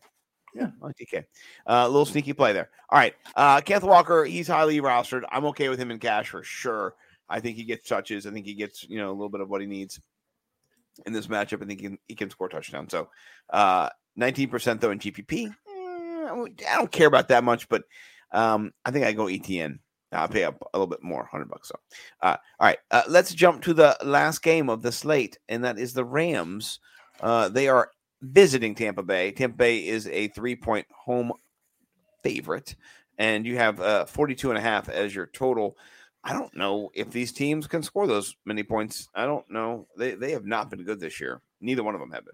Yeah, I like D K. Uh, a little sneaky play there. All right. Uh, Kenneth Walker, he's highly rostered. I'm okay with him in cash for sure. I think he gets touches. I think he gets, you know, a little bit of what he needs in this matchup. I think he can, he can score touchdowns. So uh, nineteen percent, though, in G P P. Eh, I don't care about that much, but um, I think I go E T N. I'll pay up a little bit more, one hundred bucks. So, uh, all right, uh, let's jump to the last game of the slate, and that is the Rams. Uh, they are visiting Tampa Bay. Tampa Bay is a three-point home favorite, and you have uh, forty-two and a half as your total. I don't know if these teams can score those many points. I don't know. They they have not been good this year. Neither one of them have been.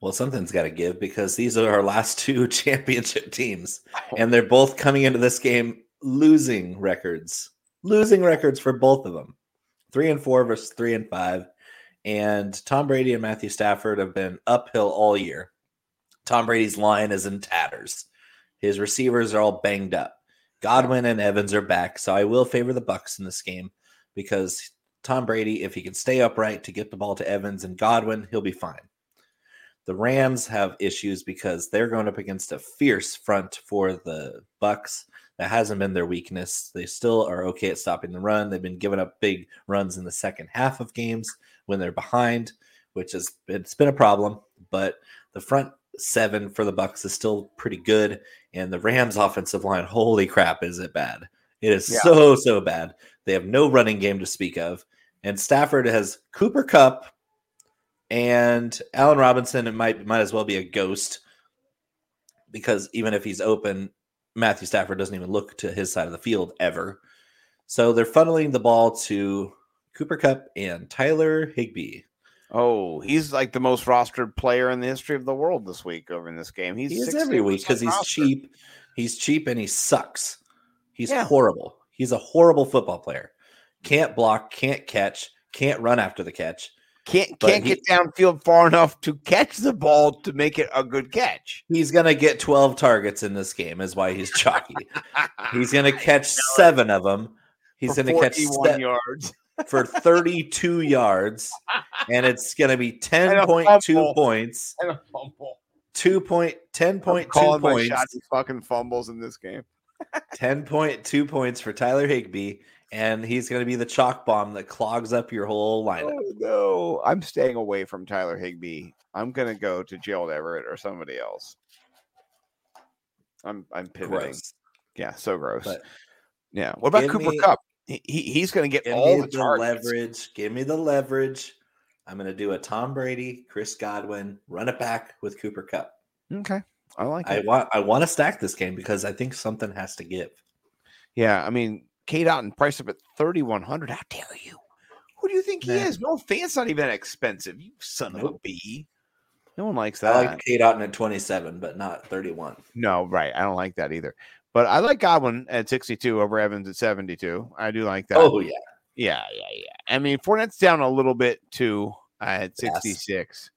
Well, something's got to give because these are our last two championship teams, oh. and they're both coming into this game losing records. Losing records for both of them. Three and four versus three and five. And Tom Brady and Matthew Stafford have been uphill all year. Tom Brady's line is in tatters. His receivers are all banged up. Godwin and Evans are back, so I will favor the Bucs in this game because Tom Brady, if he can stay upright to get the ball to Evans and Godwin, he'll be fine. The Rams have issues because they're going up against a fierce front for the Bucs. That hasn't been their weakness. They still are okay at stopping the run. They've been giving up big runs in the second half of games when they're behind, which is it's been a problem. But the front seven for the Bucs is still pretty good. And the Rams offensive line, holy crap, is it bad? It is yeah. so, so bad. They have no running game to speak of. And Stafford has Cooper Kupp and Allen Robinson. It might might as well be a ghost, because even if he's open, Matthew Stafford doesn't even look to his side of the field ever. So they're funneling the ball to Cooper Kupp and Tyler Higbee. Oh, he's like the most rostered player in the history of the world this week over in this game. He's he is every week because he's rostered. cheap. He's cheap and he sucks. He's yeah. horrible. He's a horrible football player. Can't block, can't catch, can't run after the catch. Can't can't he, get downfield far enough to catch the ball to make it a good catch. He's going to get twelve targets in this game is why he's chalky. He's going to catch seven of them. He's going to catch seven yards for thirty-two yards, and it's going to be ten point two points. And a fumble. two point ten point two points. Shots and fucking fumbles in this game. ten point two points for Tyler Higbee. And he's going to be the chalk bomb that clogs up your whole lineup. Oh, no, I'm staying away from Tyler Higbee. I'm going to go to Gerald Everett or somebody else. I'm I'm pivoting. Gross. Yeah, so gross. But yeah. What about Cooper me, Kupp? He, he he's going to get all the, the leverage. Give me the leverage. I'm going to do a Tom Brady, Chris Godwin, run it back with Cooper Kupp. Okay, I like it. I want I want to stack this game because I think something has to give. Yeah, I mean. Kate Otten priced up at thirty-one hundred. How dare you? Who do you think he Man. is? No offense, not even expensive. You son nope. of a bee. No one likes that. I like Kate Otten at twenty-seven, but not thirty-one. No, right. I don't like that either. But I like Godwin at sixty-two over Evans at seventy-two. I do like that. Oh, yeah. Yeah, yeah, yeah. I mean, Fournette's down a little bit, too, uh, at sixty-six.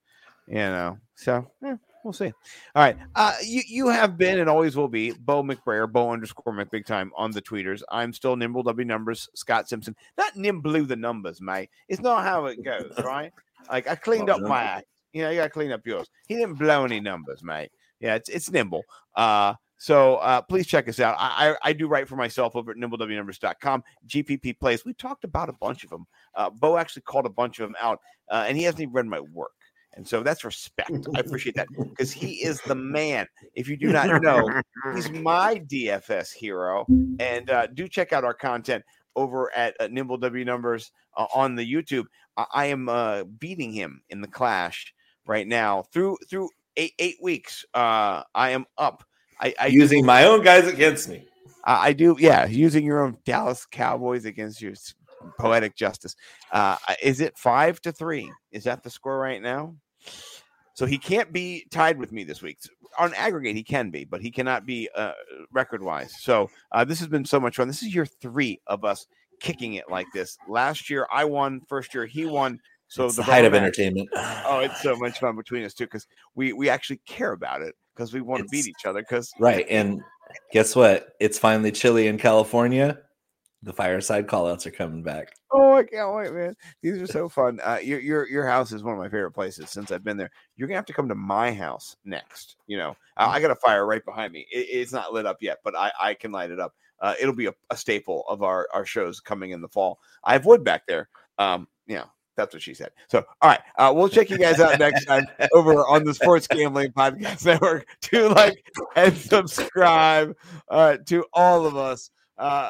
Yes. You know, so yeah. We'll see. All right. Uh, you, you have been and always will be Bo McBrayer, Bo underscore McBigtime on the tweeters. I'm still nimble W numbers, Scott Simpson. Not nimble the numbers, mate. It's not how it goes, right? Like I cleaned up my, you know, you got to clean up yours. He didn't blow any numbers, mate. Yeah, it's it's nimble. Uh, so uh, please check us out. I, I I do write for myself over at nimble w numbers dot com. G P P plays. We talked about a bunch of them. Uh, Bo actually called a bunch of them out, uh, and he hasn't even read my work. And so that's respect. I appreciate that because he is the man. If you do not know, he's my D F S hero. And uh, do check out our content over at uh, Nimble W Numbers uh, on the YouTube. I, I am uh, beating him in the clash right now through through eight, eight weeks. Uh, I am up. I, I using do, my own guys against me. I, I do. Yeah. Using your own Dallas Cowboys against you. It's poetic justice. Uh, is it five to three? Is that the score right now? So he can't be tied with me this week. On aggregate, he can be, but he cannot be uh, record-wise. So uh, this has been so much fun. This is year three of us kicking it like this. Last year, I won. First year, he won. So it's the height of entertainment. Oh, it's so much fun between us, too, because we, we actually care about it because we want to beat each other. Cause right, and guess what? It's finally chilly in California. The fireside callouts are coming back. Oh, I can't wait, man! These are so fun. Uh, your your your house is one of my favorite places since I've been there. You're gonna have to come to my house next. You know, I, I got a fire right behind me. It, it's not lit up yet, but I, I can light it up. Uh, it'll be a, a staple of our, our shows coming in the fall. I have wood back there. Um, yeah, you know, that's what she said. So, all right, uh, we'll check you guys out next time over on the Sports Gambling Podcast Network. Do like and subscribe uh, to all of us. Uh,